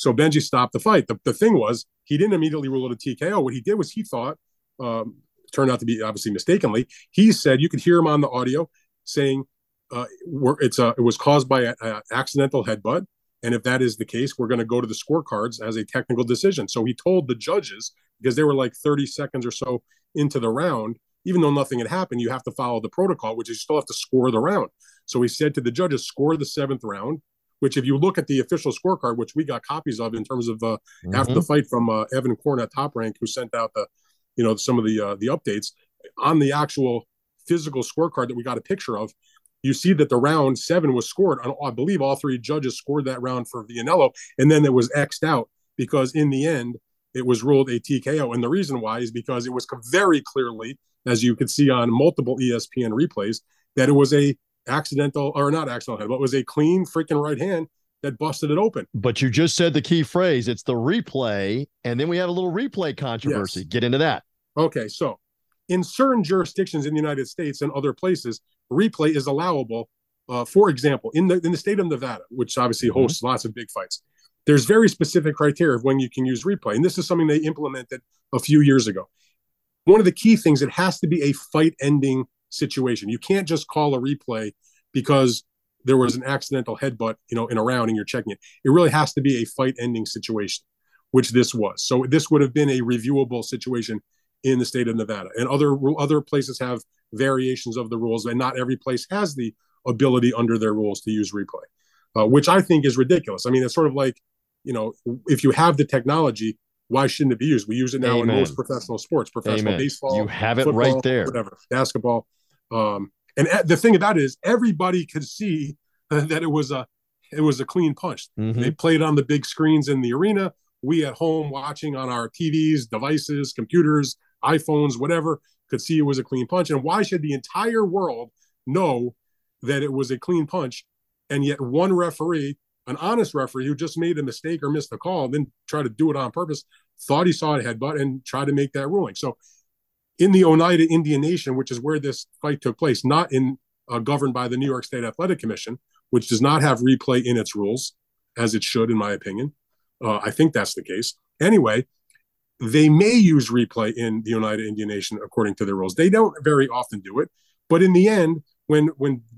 So Benji stopped the fight. The thing was, he didn't immediately rule it a TKO. What he did was he thought, turned out to be obviously mistakenly, he said, you could hear him on the audio saying, it was caused by an accidental headbutt. And if that is the case, we're going to go to the scorecards as a technical decision. So he told the judges, because they were like 30 seconds or so into the round, even though nothing had happened, you have to follow the protocol, which is you still have to score the round. So he said to the judges, score the seventh round, which if you look at the official scorecard, which we got copies of in terms of after the fight from Evan Korn at Top Rank, who sent out some of the updates on the actual physical scorecard that we got a picture of, you see that the round seven was scored. I believe all three judges scored that round for Vianello, and then it was X'd out because in the end it was ruled a TKO. And the reason why is because it was very clearly, as you could see on multiple ESPN replays, that it was a accidental, or not accidental, but it was a clean freaking right hand that busted it open. But you just said the key phrase, it's the replay. And then we had a little replay controversy. Yes. Get into that. Okay. So in certain jurisdictions in the United States and other places, replay is allowable. For example, in the state of Nevada, which obviously hosts lots of big fights, there's very specific criteria of when you can use replay. And this is something they implemented a few years ago. One of the key things, it has to be a fight-ending situation. You can't just call a replay because there was an accidental headbutt, in a round and you're checking it. It really has to be a fight-ending situation, which this was. So this would have been a reviewable situation in the state of Nevada. And other places have variations of the rules, and not every place has the ability under their rules to use replay, which I think is ridiculous. I mean, it's sort of like, if you have the technology, why shouldn't it be used? We use it now in most professional sports, baseball, you have it football, right there, whatever, basketball. And the thing about it is everybody could see that it was a clean punch. They played on the big screens in the arena. We at home watching on our TVs, devices, computers, iPhones, whatever, could see it was a clean punch. And why should the entire world know that it was a clean punch? And yet one referee, an honest referee who just made a mistake or missed the call, then try to do it on purpose, thought he saw a headbutt and tried to make that ruling. So in the Oneida Indian Nation, which is where this fight took place, not in governed by the New York State Athletic Commission, which does not have replay in its rules, as it should, in my opinion. I think that's the case. Anyway, they may use replay in the Oneida Indian Nation according to their rules. They don't very often do it. But in the end, when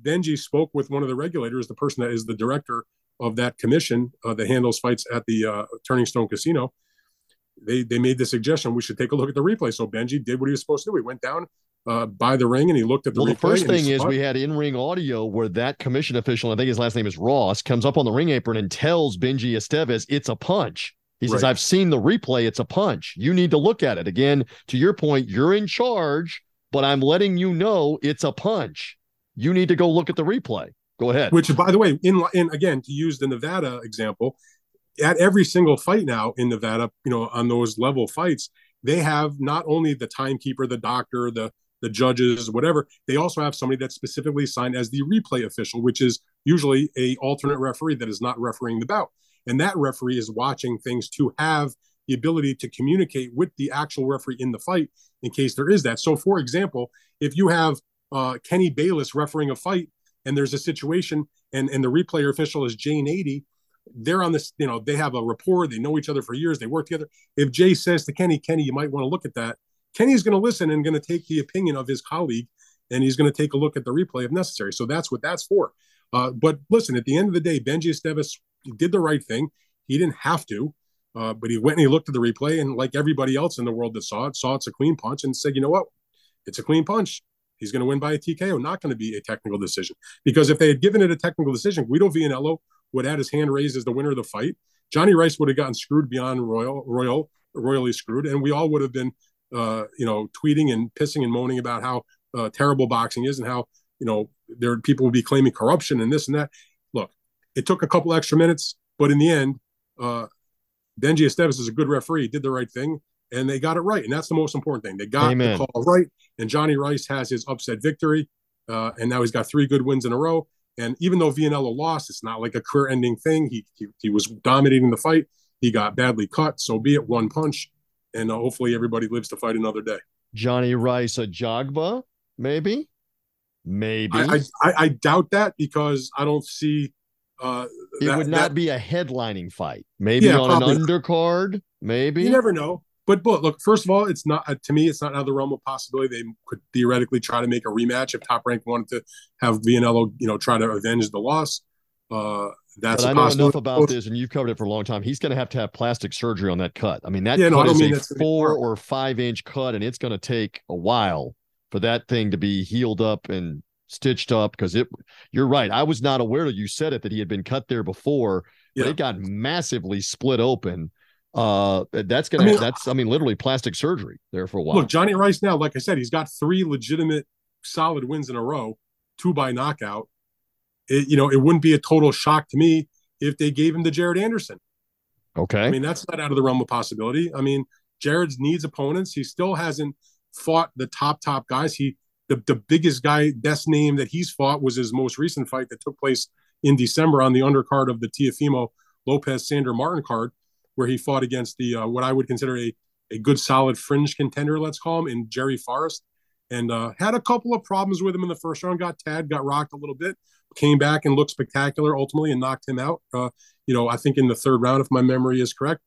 Benji spoke with one of the regulators, the person that is the director of that commission that handles fights at the Turning Stone Casino, they made the suggestion we should take a look at the replay. So Benji did what he was supposed to do. He went down by the ring and he looked at the replay. The first thing is we had in-ring audio where that commission official, I think his last name is Ross, comes up on the ring apron and tells Benji Estevez, it's a punch. He says, I've seen the replay. It's a punch. You need to look at it. Again, to your point, you're in charge, but I'm letting you know it's a punch. You need to go look at the replay. Go ahead. Which, by the way, in again, to use the Nevada example, at every single fight now in Nevada, on those level fights, they have not only the timekeeper, the doctor, the judges, whatever, they also have somebody that's specifically signed as the replay official, which is usually a alternate referee that is not refereeing the bout. And that referee is watching things to have the ability to communicate with the actual referee in the fight in case there is that. So, for example, if you have Kenny Bayless refereeing a fight and there's a situation and the replay official is Jay Nady, they're on this, they have a rapport. They know each other for years. They work together. If Jay says to Kenny, you might want to look at that. Kenny's going to listen and going to take the opinion of his colleague, and he's going to take a look at the replay if necessary. So that's what that's for. But listen, at the end of the day, Benji Estevez did the right thing. He didn't have to, but he went and he looked at the replay, and like everybody else in the world that saw it's a clean punch and said, you know what? It's a clean punch. He's going to win by a TKO, not going to be a technical decision. Because if they had given it a technical decision, Guido Vianello would have had his hand raised as the winner of the fight. Johnny Rice would have gotten screwed beyond royally screwed. And we all would have been, tweeting and pissing and moaning about how terrible boxing is and how, there people would be claiming corruption and this and that. Look, it took a couple extra minutes, but in the end, Benji Estevez is a good referee, did the right thing, and they got it right. And that's the most important thing. They got the call right. And Johnny Rice has his upset victory. And now he's got three good wins in a row. And even though Vianello lost, it's not like a career-ending thing. He was dominating the fight. He got badly cut. So be it, one punch. And hopefully everybody lives to fight another day. Johnny Rice, Ajagba, maybe? I doubt that because I don't see It would not be a headlining fight. Maybe on an undercard. Maybe. You never know. But look, first of all, it's not to me. It's not out of the realm of possibility. They could theoretically try to make a rematch if Top Rank wanted to have Vianello, try to avenge the loss. That's I know enough about this, and you've covered it for a long time. He's going to have plastic surgery on that cut. I mean, that cut is a 4 or 5 inch cut, and it's going to take a while for that thing to be healed up and stitched up. Because you're right. I was not aware that you said it that he had been cut there before. Yeah. But it got massively split open. That's literally plastic surgery there for a while. Look, Johnny Rice now, like I said, he's got 3 legitimate solid wins in a row, 2 by knockout. It wouldn't be a total shock to me if they gave him to Jared Anderson. Okay. I mean, that's not out of the realm of possibility. I mean, Jared needs opponents. He still hasn't fought the top guys. The biggest guy, best name that he's fought was his most recent fight that took place in December on the undercard of the Teofimo Lopez-Sander Martin card, where he fought against the what I would consider a good solid fringe contender, let's call him, in Jerry Forrest, and had a couple of problems with him in the first round, got rocked a little bit, came back and looked spectacular ultimately and knocked him out, I think in the third round, if my memory is correct.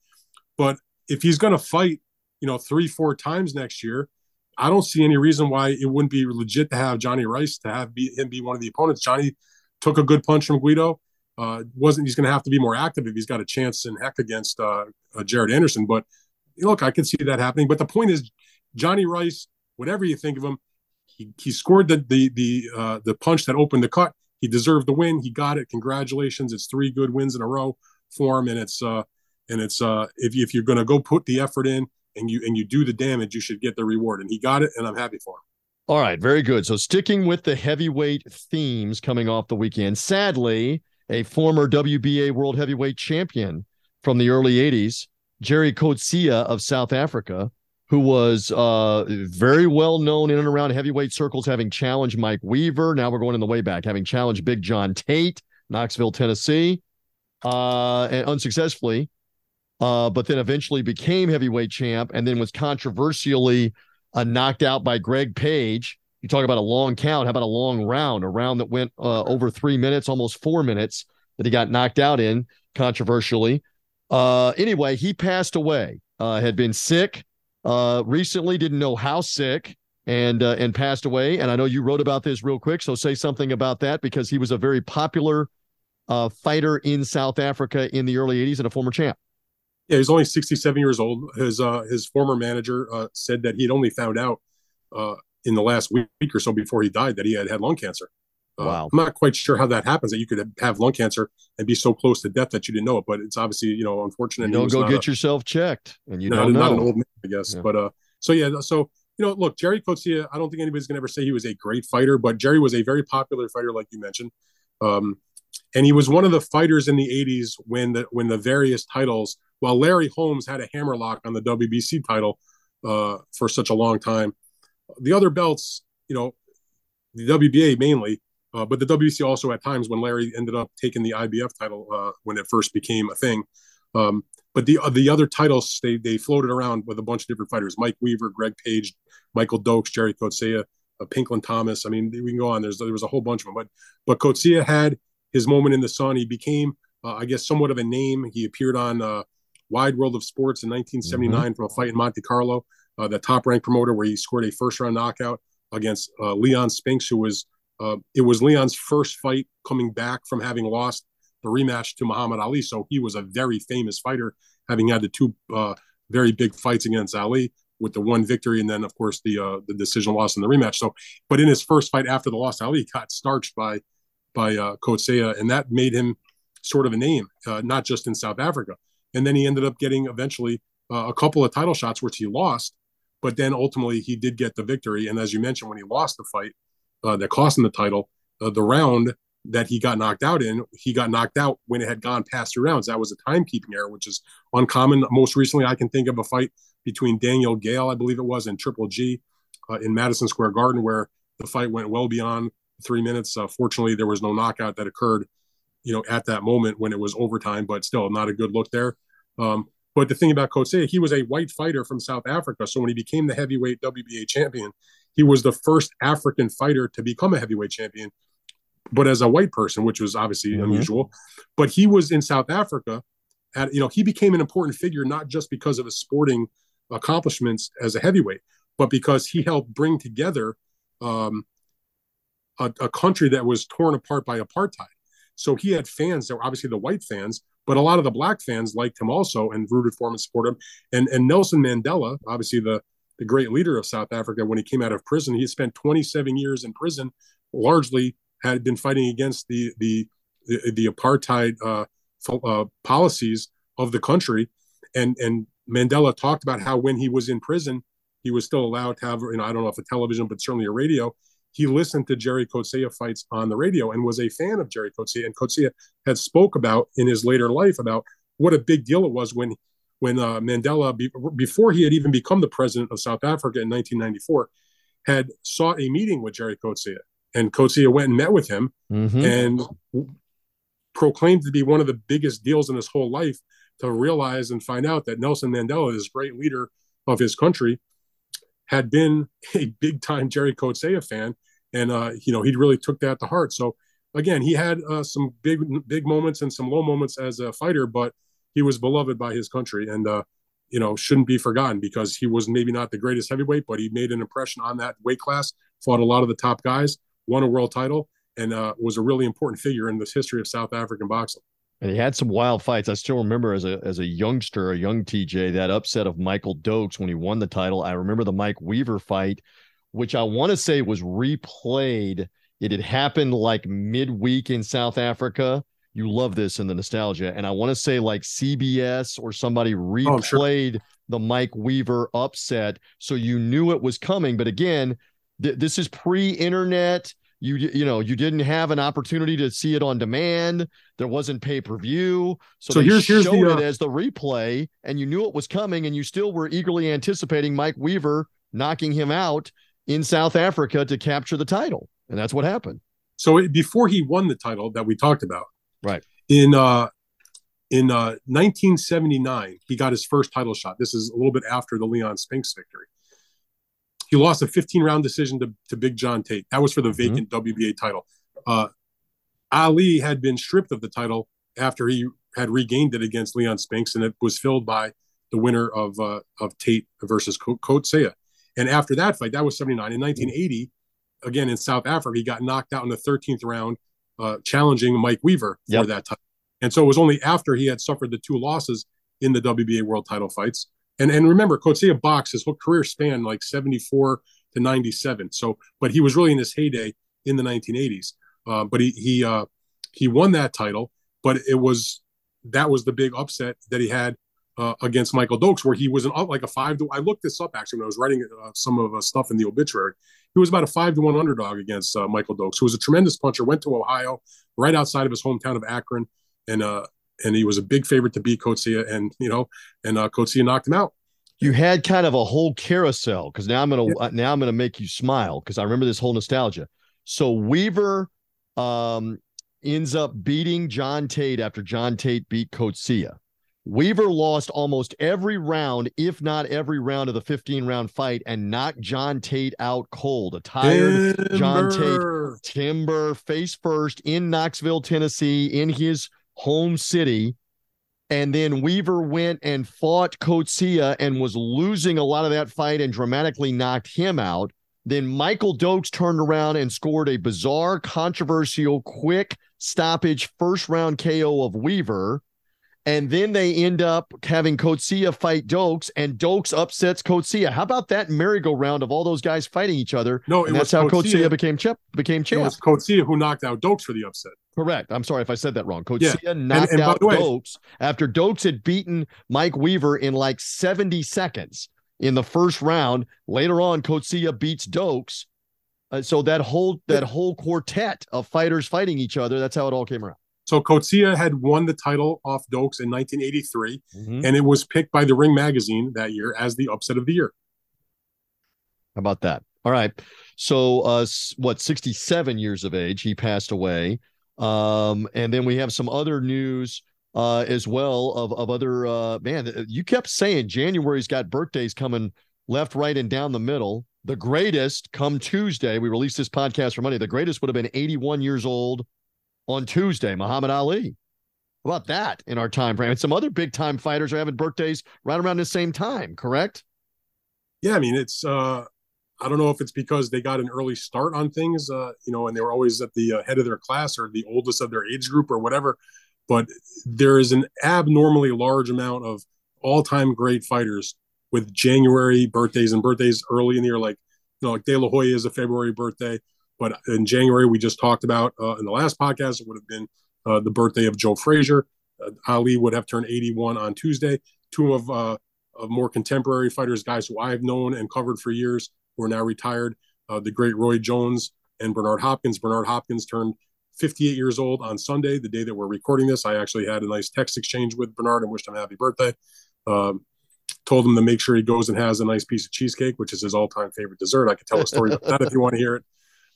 But if he's going to fight, 3-4 times next year, I don't see any reason why it wouldn't be legit to have Johnny Rice, to have him be one of the opponents. Johnny took a good punch from Guido. He's going to have to be more active if he's got a chance in heck against Jared Anderson. But look, I can see that happening. But the point is, Johnny Rice, whatever you think of him, he scored the punch that opened the cut. He deserved the win. He got it. Congratulations! It's 3 good wins in a row for him, and it's if you're going to go put the effort in and you do the damage, you should get the reward. And he got it, and I'm happy for him. All right, very good. So sticking with the heavyweight themes coming off the weekend, sadly, a former WBA World Heavyweight Champion from the early 80s, Gerrie Coetzee of South Africa, who was very well known in and around heavyweight circles, having challenged Mike Weaver. Now we're going in the way back, having challenged Big John Tate, Knoxville, Tennessee, and unsuccessfully, but then eventually became heavyweight champ and then was controversially knocked out by Greg Page. You talk about a long count. How about a long round? A round that went over 3 minutes, almost 4 minutes, that he got knocked out in, controversially. Anyway, he passed away, had been sick recently, didn't know how sick, and passed away. And I know you wrote about this real quick, so say something about that, because he was a very popular fighter in South Africa in the early 80s and a former champ. Yeah, he's only 67 years old. His former manager said that he'd only found out in the last week or so before he died that he had lung cancer. Wow. I'm not quite sure how that happens, that you could have lung cancer and be so close to death that you didn't know it, but it's obviously, unfortunate. You don't go get yourself checked and you don't know. Not an old man, I guess. Yeah. But look, Gerrie Coetzee, I don't think anybody's going to ever say he was a great fighter, but Gerrie was a very popular fighter, like you mentioned. And he was one of the fighters in the 80s when the various titles, while Larry Holmes had a hammerlock on the WBC title for such a long time, the other belts, the WBA mainly, but the WBC also at times when Larry ended up taking the IBF title when it first became a thing. But the other titles, they floated around with a bunch of different fighters: Mike Weaver, Greg Page, Michael Dokes, Gerrie Coetzee, Pinklin Thomas. I mean, we can go on. There was a whole bunch of them. But Coetzee had his moment in the sun. He became, somewhat of a name. He appeared on Wide World of Sports in 1979 from a fight in Monte Carlo. The Top Rank promoter, where he scored a first-round knockout against Leon Spinks, who was it was Leon's first fight coming back from having lost the rematch to Muhammad Ali. So he was a very famous fighter, having had the 2 very big fights against Ali, with the one victory and then, of course, the decision loss in the rematch. So, but in his first fight after the loss, Ali got starched by Coetzee, and that made him sort of a name, not just in South Africa. And then he ended up getting eventually a couple of title shots, which he lost. But then ultimately he did get the victory. And as you mentioned, when he lost the fight that cost him the title, the round that he got knocked out in, he got knocked out when it had gone past 3 rounds. That was a timekeeping error, which is uncommon. Most recently, I can think of a fight between Daniel Gale, I believe it was, and Triple G in Madison Square Garden, where the fight went well beyond 3 minutes. Fortunately, there was no knockout that occurred, at that moment when it was overtime, but still not a good look there. But the thing about Coetzee, he was a white fighter from South Africa. So when he became the heavyweight WBA champion, he was the first African fighter to become a heavyweight champion. but as a white person, which was obviously unusual. But he was in South Africa. At, you know, he became an important figure, not just because of his sporting accomplishments as a heavyweight, but because he helped bring together a country that was torn apart by apartheid. So he had fans that were obviously the white fans, but a lot of the black fans liked him also and rooted for him and supported him. And Nelson Mandela, obviously the great leader of South Africa, when he came out of prison, he spent 27 years in prison, largely had been fighting against the apartheid policies of the country. And Mandela talked about how when he was in prison, he was still allowed to have, you know, I don't know if a television, but certainly a radio. He listened to Gerrie Coetzee fights on the radio and was a fan of Gerrie Coetzee. And Coetzee had spoke about in his later life about what a big deal it was when Mandela, before he had even become the president of South Africa in 1994, had sought a meeting with Gerrie Coetzee. And Coetzee went and met with him and proclaimed to be one of the biggest deals in his whole life to realize and find out that Nelson Mandela, this great leader of his country, had been a big-time Gerrie Coetzee fan. And, you know, he really took that to heart. So, again, he had some big moments and some low moments as a fighter, but he was beloved by his country and, you know, shouldn't be forgotten because he was maybe not the greatest heavyweight, but he made an impression on that weight class, fought a lot of the top guys, won a world title, and was a really important figure in the history of South African boxing. And he had some wild fights. I still remember as a youngster, a young TJ, that upset of Michael Dokes when he won the title. I remember the Mike Weaver fight, which I want to say was replayed. It had happened like midweek in South Africa. You love this in the nostalgia. And I want to say like CBS or somebody replayed the Mike Weaver upset. So you knew it was coming. But again, this is pre-internet. You know, you didn't have an opportunity to see it on demand. There wasn't pay-per-view. So they showed it as the replay, and you knew it was coming, and you still were eagerly anticipating Mike Weaver knocking him out in South Africa to capture the title. And that's what happened. So before he won the title that we talked about, right, in 1979, he got his first title shot. This is a little bit after the Leon Spinks victory. He lost a 15-round decision to Big John Tate. That was for the vacant WBA title. Ali had been stripped of the title after he had regained it against Leon Spinks, and it was filled by the winner of Tate versus Coetzee. And after that fight, that was 79. In 1980, again, in South Africa, he got knocked out in the 13th round, challenging Mike Weaver for that title. And so it was only after he had suffered the two losses in the WBA world title fights. And remember, Coetzee boxed, his whole career spanned like 74 to 97. So, but he was really in his heyday in the 1980s. But he won that title. But that was the big upset that he had against Michael Dokes, where he was like a 5-to-1. I looked this up actually when I was writing some of stuff in the obituary. He was about a 5-to-1 underdog against Michael Dokes, who was a tremendous puncher. Went to Ohio, right outside of his hometown of Akron, and he was a big favorite to beat Coetzee, and Coetzee knocked him out. You had kind of a whole carousel because now I'm gonna make you smile because I remember this whole nostalgia. So Weaver ends up beating John Tate after John Tate beat Coetzee. Weaver lost almost every round, if not every round of the 15-round fight, and knocked John Tate out cold. A tired John Tate, timber face first in Knoxville, Tennessee, in his home city. And then Weaver went and fought Coetzee and was losing a lot of that fight and dramatically knocked him out. Then Michael Dokes turned around and scored a bizarre, controversial, quick stoppage first round KO of Weaver. And then they end up having Coetzee fight Dokes, and Dokes upsets Coetzee. How about that merry-go-round of all those guys fighting each other? No, and that's how Coetzee became champ. It was Coetzee who knocked out Dokes for the upset. Correct. I'm sorry if I said that wrong. Coetzee knocked out Dokes after Dokes had beaten Mike Weaver in like 70 seconds in the first round. Later on, Coetzee beats Dokes. So that whole quartet of fighters fighting each other, that's how it all came around. So Coetzee had won the title off Dokes in 1983, and it was picked by the Ring magazine that year as the upset of the year. How about that? All right. So 67 years of age, he passed away. And then we have some other news as well of other man, you kept saying January's got birthdays coming left, right, and down the middle. The greatest come Tuesday. We released this podcast for Monday. The greatest would have been 81 years old on Tuesday, Muhammad Ali. How about that in our time frame? And some other big time fighters are having birthdays right around the same time, correct? Yeah, I mean, it's I don't know if it's because they got an early start on things, and they were always at the head of their class or the oldest of their age group or whatever. But there is an abnormally large amount of all-time great fighters with January birthdays and birthdays early in the year. Like De La Hoya is a February birthday. But in January, we just talked about in the last podcast, it would have been the birthday of Joe Frazier. Ali would have turned 81 on Tuesday. Two of more contemporary fighters, guys who I've known and covered for years, who are now retired, the great Roy Jones and Bernard Hopkins. Bernard Hopkins turned 58 years old on Sunday, the day that we're recording this. I actually had a nice text exchange with Bernard and wished him happy birthday. Told him to make sure he goes and has a nice piece of cheesecake, which is his all-time favorite dessert. I could tell a story about that if you want to hear it.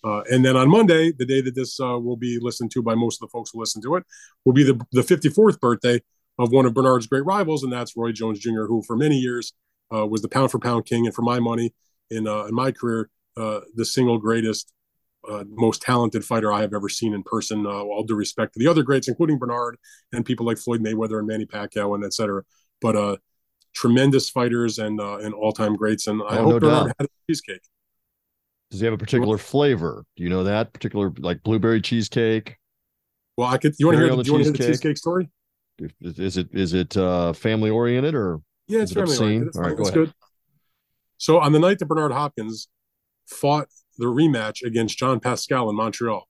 And then on Monday, the day that this will be listened to by most of the folks who listen to it, will be the 54th birthday of one of Bernard's great rivals, and that's Roy Jones Jr., who for many years was the pound-for-pound king, and for my money, in my career, the single greatest, most talented fighter I have ever seen in person, all due respect to the other greats, including Bernard and people like Floyd Mayweather and Manny Pacquiao and et cetera. But tremendous fighters and all-time greats. And I hope Bernard had a cheesecake. Does he have a particular flavor? Do you know that? Particular, like blueberry cheesecake? Well, you want to hear the cheesecake story? Is it family-oriented or? Yeah, it's family-oriented. All right, go ahead. Good. So on the night that Bernard Hopkins fought the rematch against Jean Pascal in Montreal.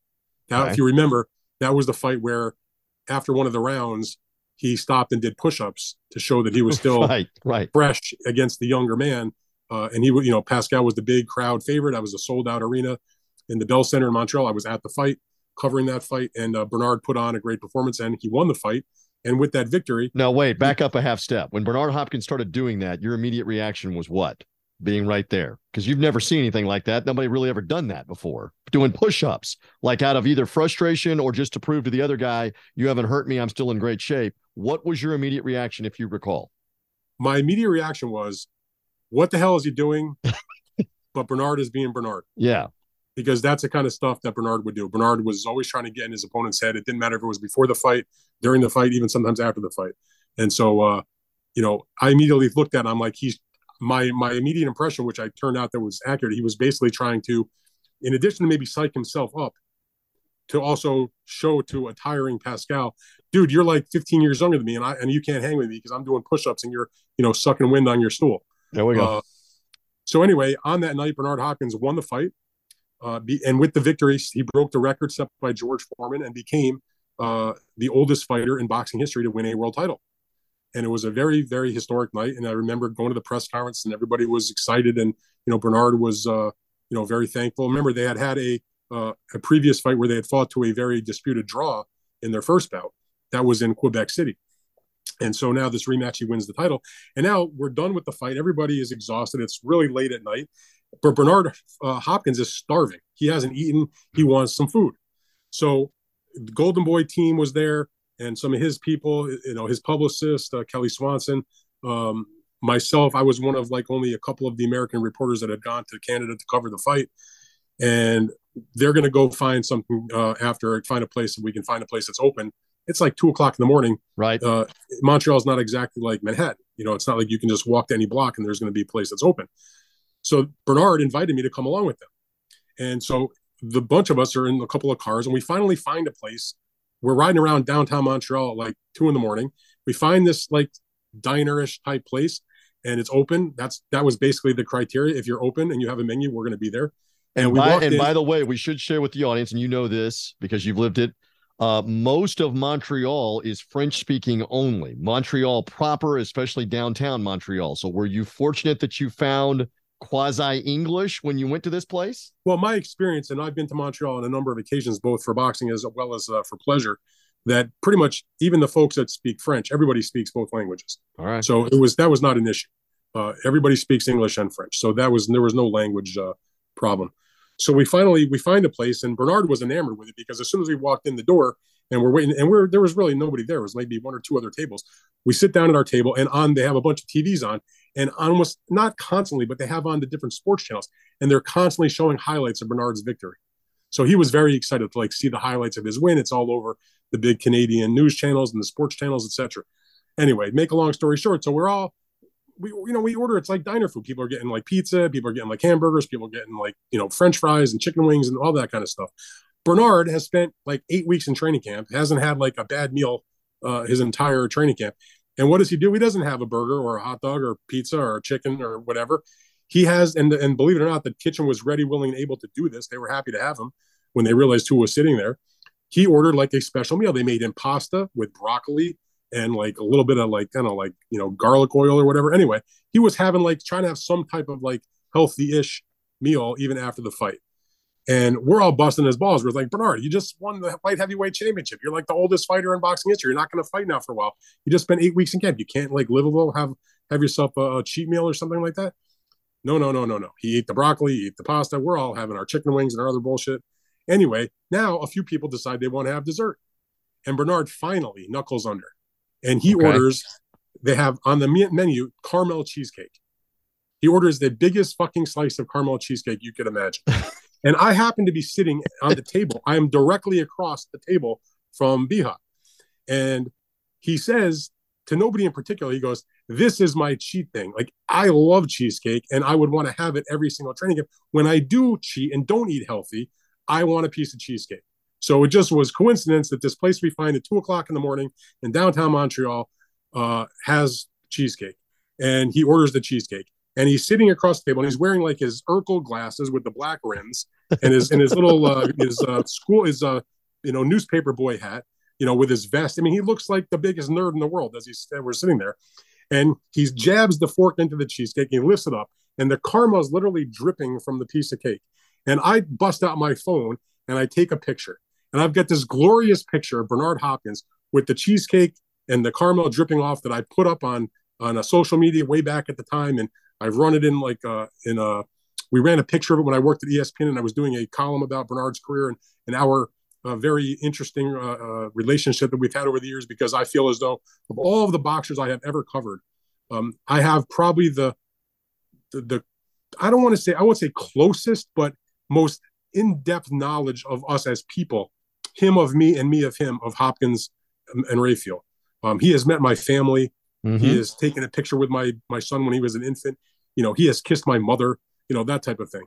Now, if you remember, that was the fight where after one of the rounds, he stopped and did push-ups to show that he was still fresh against the younger man. And he, Pascal was the big crowd favorite. I was a sold-out arena in the Bell Center in Montreal. I was at the fight, covering that fight, and Bernard put on a great performance, and he won the fight. And with that victory... Now, wait, back up a half step. When Bernard Hopkins started doing that, your immediate reaction was what? Being right there, because you've never seen anything like that. Nobody really ever done that before, doing push-ups, like out of either frustration or just to prove to the other guy, you haven't hurt me, I'm still in great shape. What was your immediate reaction, if you recall? My immediate reaction was, what the hell is he doing? But Bernard is being Bernard. Yeah. Because that's the kind of stuff that Bernard would do. Bernard was always trying to get in his opponent's head. It didn't matter if it was before the fight, during the fight, even sometimes after the fight. And so, I immediately looked at him. I'm like, my immediate impression, which I turned out that was accurate, he was basically trying to, in addition to maybe psych himself up, to also show to a tiring Pascal, dude, you're like 15 years younger than me, and you can't hang with me because I'm doing push-ups and you're sucking wind on your stool. There we go. So anyway, on that night, Bernard Hopkins won the fight, and with the victory, he broke the record set by George Foreman and became the oldest fighter in boxing history to win a world title. And it was a very, very historic night. And I remember going to the press conference and everybody was excited. And, Bernard was, very thankful. Remember, they had a previous fight where they had fought to a very disputed draw in their first bout. That was in Quebec City. And so now this rematch, he wins the title. And now we're done with the fight. Everybody is exhausted. It's really late at night. But Bernard Hopkins is starving. He hasn't eaten. He wants some food. So the Golden Boy team was there. And some of his people, his publicist, Kelly Swanson, myself, I was one of only a couple of the American reporters that had gone to Canada to cover the fight. And they're going to go find something find a place. If we can find a place that's open. It's like 2:00 in the morning. Right. Montreal is not exactly like Manhattan. It's not like you can just walk to any block and there's going to be a place that's open. So Bernard invited me to come along with them. And so the bunch of us are in a couple of cars and we finally find a place. We're riding around downtown Montreal at 2:00 a.m. We find this diner-ish type place and it's open. That was basically the criteria. If you're open and you have a menu, we're going to be there. By the way, we should share with the audience, and you know this because you've lived it. Most of Montreal is French speaking only. Montreal proper, especially downtown Montreal. So were you fortunate that you found quasi-English when you went to this place? Well, my experience, and I've been to Montreal on a number of occasions, both for boxing as well as for pleasure, that pretty much even the folks that speak French, everybody speaks both languages. All right. So that was not an issue. Everybody speaks English and French. So there was no language problem. So we find a place, and Bernard was enamored with it because as soon as we walked in the door and we're waiting, and there was really nobody there. It was maybe one or two other tables. We sit down at our table, and they have a bunch of TVs on, And almost not constantly, but they have on the different sports channels, and they're constantly showing highlights of Bernard's victory. So he was very excited to like see the highlights of his win. It's all over the big Canadian news channels and the sports channels, etc. Anyway, make a long story short. So we order, it's like diner food. People are getting like pizza, people are getting like hamburgers, people are getting like, French fries and chicken wings and all that kind of stuff. Bernard has spent like 8 weeks in training camp, hasn't had like a bad meal his entire training camp. And what does he do? He doesn't have a burger or a hot dog or pizza or chicken or whatever. He has, and believe it or not, the kitchen was ready, willing, and able to do this. They were happy to have him when they realized who was sitting there. He ordered like a special meal. They made him pasta with broccoli and like a little bit of like, kind of like, garlic oil or whatever. Anyway, he was having like, trying to have some type of like healthy-ish meal even after the fight. And we're all busting his balls. We're like, Bernard, you just won the light heavyweight championship. You're like the oldest fighter in boxing history. You're not going to fight now for a while. You just spent 8 weeks in camp. You can't like live a little, have yourself a cheat meal or something like that. No. He ate the broccoli, he ate the pasta. We're all having our chicken wings and our other bullshit. Anyway, now a few people decide they want to have dessert. And Bernard finally knuckles under. And he orders, they have on the menu, caramel cheesecake. He orders the biggest fucking slice of caramel cheesecake you could imagine. And I happen to be sitting on the table. I am directly across the table from Biha. And he says to nobody in particular, he goes, this is my cheat thing. Like, I love cheesecake, and I would want to have it every single training camp. When I do cheat and don't eat healthy, I want a piece of cheesecake. So it just was coincidence that this place we find at 2 o'clock in the morning in downtown Montreal has cheesecake. And he orders the cheesecake. And he's sitting across the table, and he's wearing like his Urkel glasses with the black rims, and his little newspaper boy hat, with his vest. I mean, he looks like the biggest nerd in the world as we're sitting there, and he jabs the fork into the cheesecake. And he lifts it up, and the caramel is literally dripping from the piece of cake. And I bust out my phone and I take a picture, and I've got this glorious picture of Bernard Hopkins with the cheesecake and the caramel dripping off that I put up on a social media way back at the time. And I've run it in we ran a picture of it when I worked at ESPN, and I was doing a column about Bernard's career and our very interesting relationship that we've had over the years, because I feel as though of all of the boxers I have ever covered, I have probably the I would say closest, but most in-depth knowledge of us as people, him of me and me of him, of Hopkins and Rayfield. He has met my family. Mm-hmm. He has taken a picture with my son when he was an infant. He has kissed my mother, that type of thing.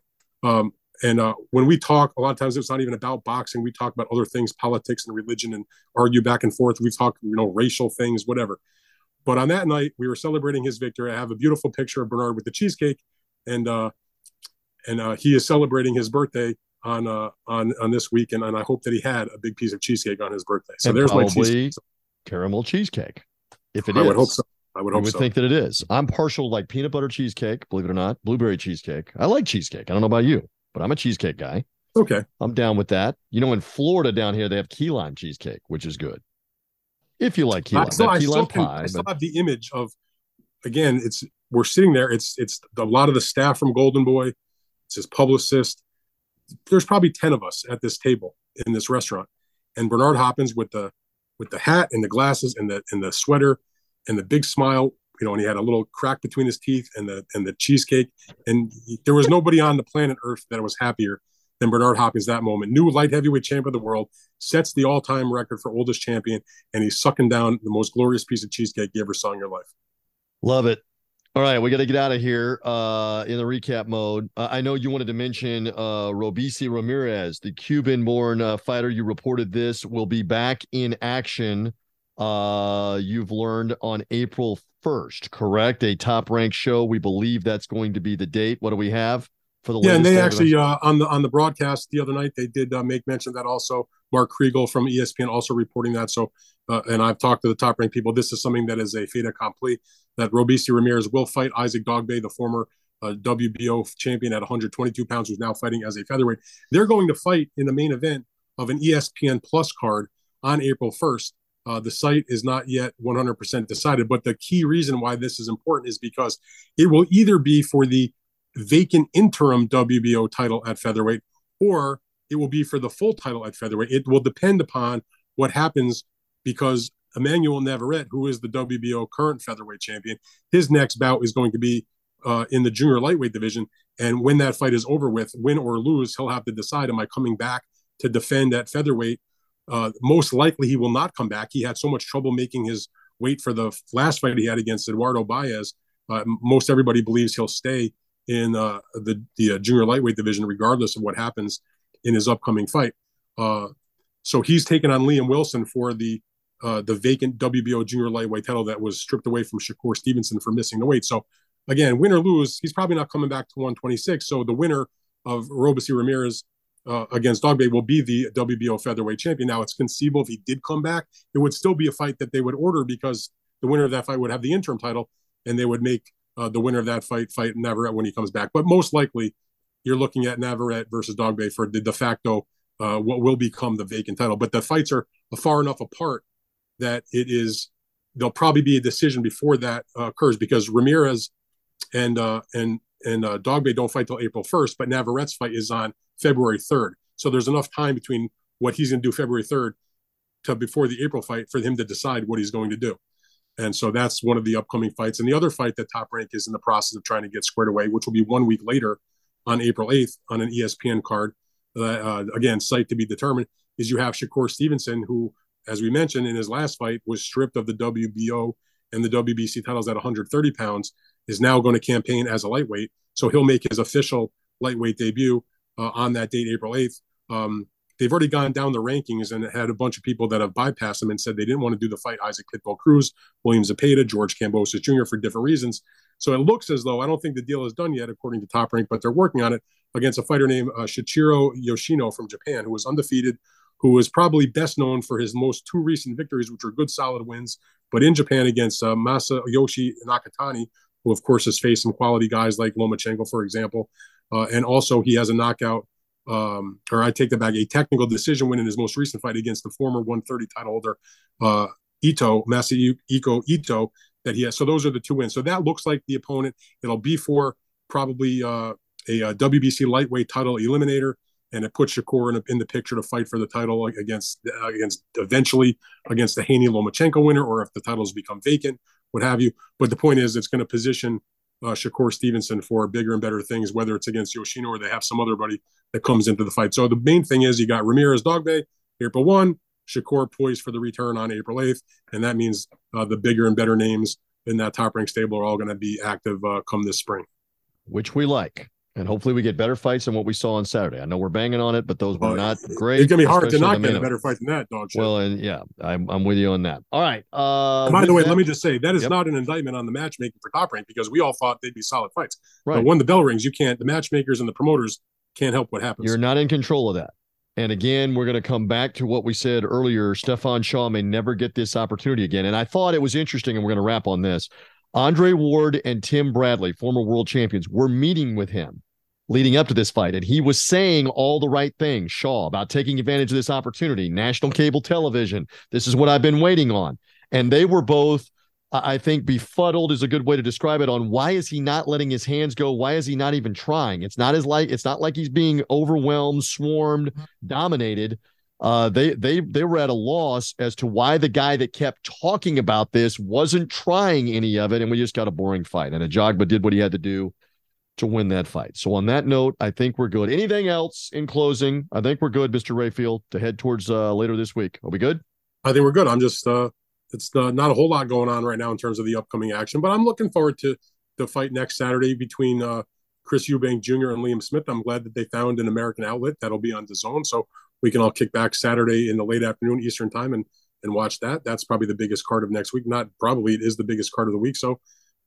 And when we talk, a lot of times it's not even about boxing. We talk about other things, politics and religion, and argue back and forth. We talk, racial things, whatever. But on that night, we were celebrating his victory. I have a beautiful picture of Bernard with the cheesecake, and he is celebrating his birthday on this weekend. And I hope that he had a big piece of cheesecake on his birthday. So and there's my cheesecake. Caramel cheesecake. If it is, I would hope so. I would think that it is. I'm partial, like peanut butter cheesecake, believe it or not, blueberry cheesecake. I like cheesecake. I don't know about you, but I'm a cheesecake guy. Okay. I'm down with that. In Florida down here, they have key lime cheesecake, which is good. If you like key lime, I still have the image of, again, we're sitting there. It's a lot of the staff from Golden Boy. It's his publicist. There's probably 10 of us at this table in this restaurant. And Bernard Hopkins with the hat and the glasses and the sweater and the big smile, and he had a little crack between his teeth and the cheesecake. And there was nobody on the planet Earth that was happier than Bernard Hopkins that moment. New light heavyweight champion of the world, sets the all-time record for oldest champion, and he's sucking down the most glorious piece of cheesecake you ever saw in your life. Love it. All right, we got to get out of here in the recap mode. I know you wanted to mention Robeisy Ramirez, the Cuban-born fighter. You reported this will be back in action, you've learned, on April 1st, correct? A top-ranked show. We believe that's going to be the date. What do we have for the latest? Yeah, and they actually, on the broadcast the other night, they did make mention of that also. Mark Kriegel from ESPN also reporting that. So, and I've talked to the top-ranked people. This is something that is a fait accompli, that Robeisy Ramirez will fight Isaac Dogboe, the former WBO champion at 122 pounds, who's now fighting as a featherweight. They're going to fight in the main event of an ESPN Plus card on April 1st. The site is not yet 100% decided, but the key reason why this is important is because it will either be for the vacant interim WBO title at featherweight, or it will be for the full title at featherweight. It will depend upon what happens, because Emmanuel Navarrete, who is the WBO current featherweight champion, his next bout is going to be in the junior lightweight division. And when that fight is over with, win or lose, he'll have to decide, am I coming back to defend at featherweight? Most likely he will not come back. He had so much trouble making his weight for the last fight he had against Eduardo Baez. Most everybody believes he'll stay in the junior lightweight division, regardless of what happens in his upcoming fight. So he's taken on Liam Wilson for the vacant WBO junior lightweight title that was stripped away from Shakur Stevenson for missing the weight. So again, win or lose, he's probably not coming back to 126. So the winner of Robeisy Ramirez against Dogboe will be the WBO featherweight champion. Now, it's conceivable if he did come back, it would still be a fight that they would order, because the winner of that fight would have the interim title, and they would make the winner of that fight Navarrete when he comes back. But most likely, you're looking at Navarrete versus Dogboe for the de facto what will become the vacant title. But the fights are far enough apart that there'll probably be a decision before that occurs, because Ramirez and Dogboe don't fight till April 1st, but Navarrete's fight is on February 3rd. So there's enough time between what he's going to do February 3rd to before the April fight for him to decide what he's going to do. And so that's one of the upcoming fights. And the other fight that Top Rank is in the process of trying to get squared away, which will be 1 week later on April 8th on an ESPN card, again, site to be determined, is you have Shakur Stevenson, who, as we mentioned, in his last fight was stripped of the WBO and the WBC titles at 130 pounds, is now going to campaign as a lightweight. So he'll make his official lightweight debut on that date, April 8th. They've already gone down the rankings and had a bunch of people that have bypassed him and said they didn't want to do the fight. Isaac Pitbull Cruz, William Zepeda, George Kambosos Jr. for different reasons. So it looks as though, I don't think the deal is done yet, according to Top Rank, but they're working on it, against a fighter named Shichiro Yoshino from Japan, who was undefeated, who was probably best known for his most two recent victories, which were good, solid wins, but in Japan against Masayoshi Nakatani, who, of course, has faced some quality guys like Lomachenko, for example. And also he has a knockout, a technical decision win in his most recent fight against the former 130 title holder, Masahiko Ito, that he has. So those are the two wins. So that looks like the opponent. It'll be for probably a WBC lightweight title eliminator, and it puts Shakur in the picture to fight for the title against the Haney Lomachenko winner, or if the titles become vacant, what have you. But the point is, it's going to position Shakur Stevenson for bigger and better things, whether it's against Yoshino or they have some other buddy that comes into the fight. So the main thing is you got Ramirez Dogboe, April 1, Shakur poised for the return on April 8th, and that means the bigger and better names in that top-ranked stable are all going to be active come this spring. Which we like. And hopefully we get better fights than what we saw on Saturday. I know we're banging on it, but those were not great. It's going to be hard to not get a better fight than that, dog shit. Well, and yeah, I'm with you on that. All right. By the way, let me just say, that is not an indictment on the matchmaking for Top Rank, because we all thought they'd be solid fights. Right. But when the bell rings, the matchmakers and the promoters can't help what happens. You're not in control of that. And again, we're going to come back to what we said earlier. Stefan Shaw may never get this opportunity again. And I thought it was interesting, and we're going to wrap on this. Andre Ward and Tim Bradley, former world champions, were meeting with him leading up to this fight, and he was saying all the right things, Shaw, about taking advantage of this opportunity, national cable television, this is what I've been waiting on. And they were both, I think, befuddled is a good way to describe it, on why is he not letting his hands go? Why is he not even trying? It's not like he's being overwhelmed, swarmed, dominated. They were at a loss as to why the guy that kept talking about this wasn't trying any of it, and we just got a boring fight. And Ajagba did what he had to do to win that fight. So on that note, I think we're good. Anything else in closing? I think we're good, Mr. Rayfield, to head towards later this week. Are we good? I think we're good. I'm just it's not a whole lot going on right now in terms of the upcoming action, but I'm looking forward to the fight next Saturday between Chris Eubank Jr. and Liam Smith. I'm glad that they found an American outlet that'll be on DAZN. So we can all kick back Saturday in the late afternoon Eastern time and watch that. That's probably the biggest card of next week. Not probably, it is the biggest card of the week. So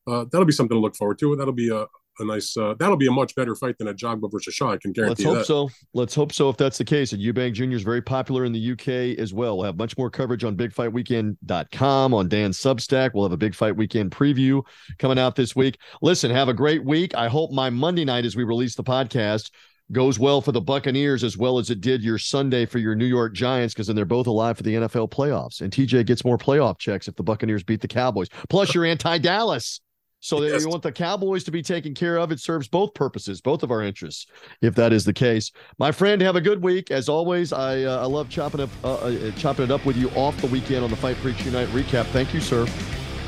that'll be something to look forward to. That'll be that'll be a much better fight than Ajagba versus Shaw. I can guarantee that. Let's hope so. Let's hope so if that's the case. And Eubank Jr. is very popular in the UK as well. We'll have much more coverage on BigFightWeekend.com, on Dan's Substack. We'll have a Big Fight Weekend preview coming out this week. Listen, have a great week. I hope my Monday night, as we release the podcast, goes well for the Buccaneers as well as it did your Sunday for your New York Giants, because then they're both alive for the NFL playoffs. And TJ gets more playoff checks if the Buccaneers beat the Cowboys. Plus, you're anti-Dallas. So yes, you want the Cowboys to be taken care of. It serves both purposes, both of our interests, if that is the case. My friend, have a good week. As always, I love chopping it up with you off the weekend on the Fight Freaks Unite recap. Thank you, sir.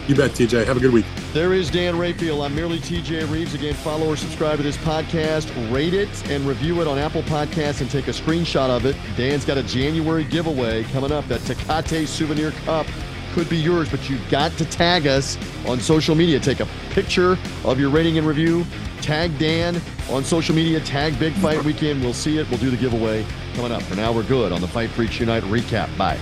You bet, TJ. Have a good week. There is Dan Rayfield. I'm merely TJ Reeves. Again, follow or subscribe to this podcast. Rate it and review it on Apple Podcasts and take a screenshot of it. Dan's got a January giveaway coming up. That Tecate Souvenir Cup could be yours, but you've got to tag us on social media. Take a picture of your rating and review. Tag Dan on social media. Tag Big Fight Weekend. We'll see it. We'll do the giveaway coming up. For now, we're good on the Fight Freaks Unite recap. Bye.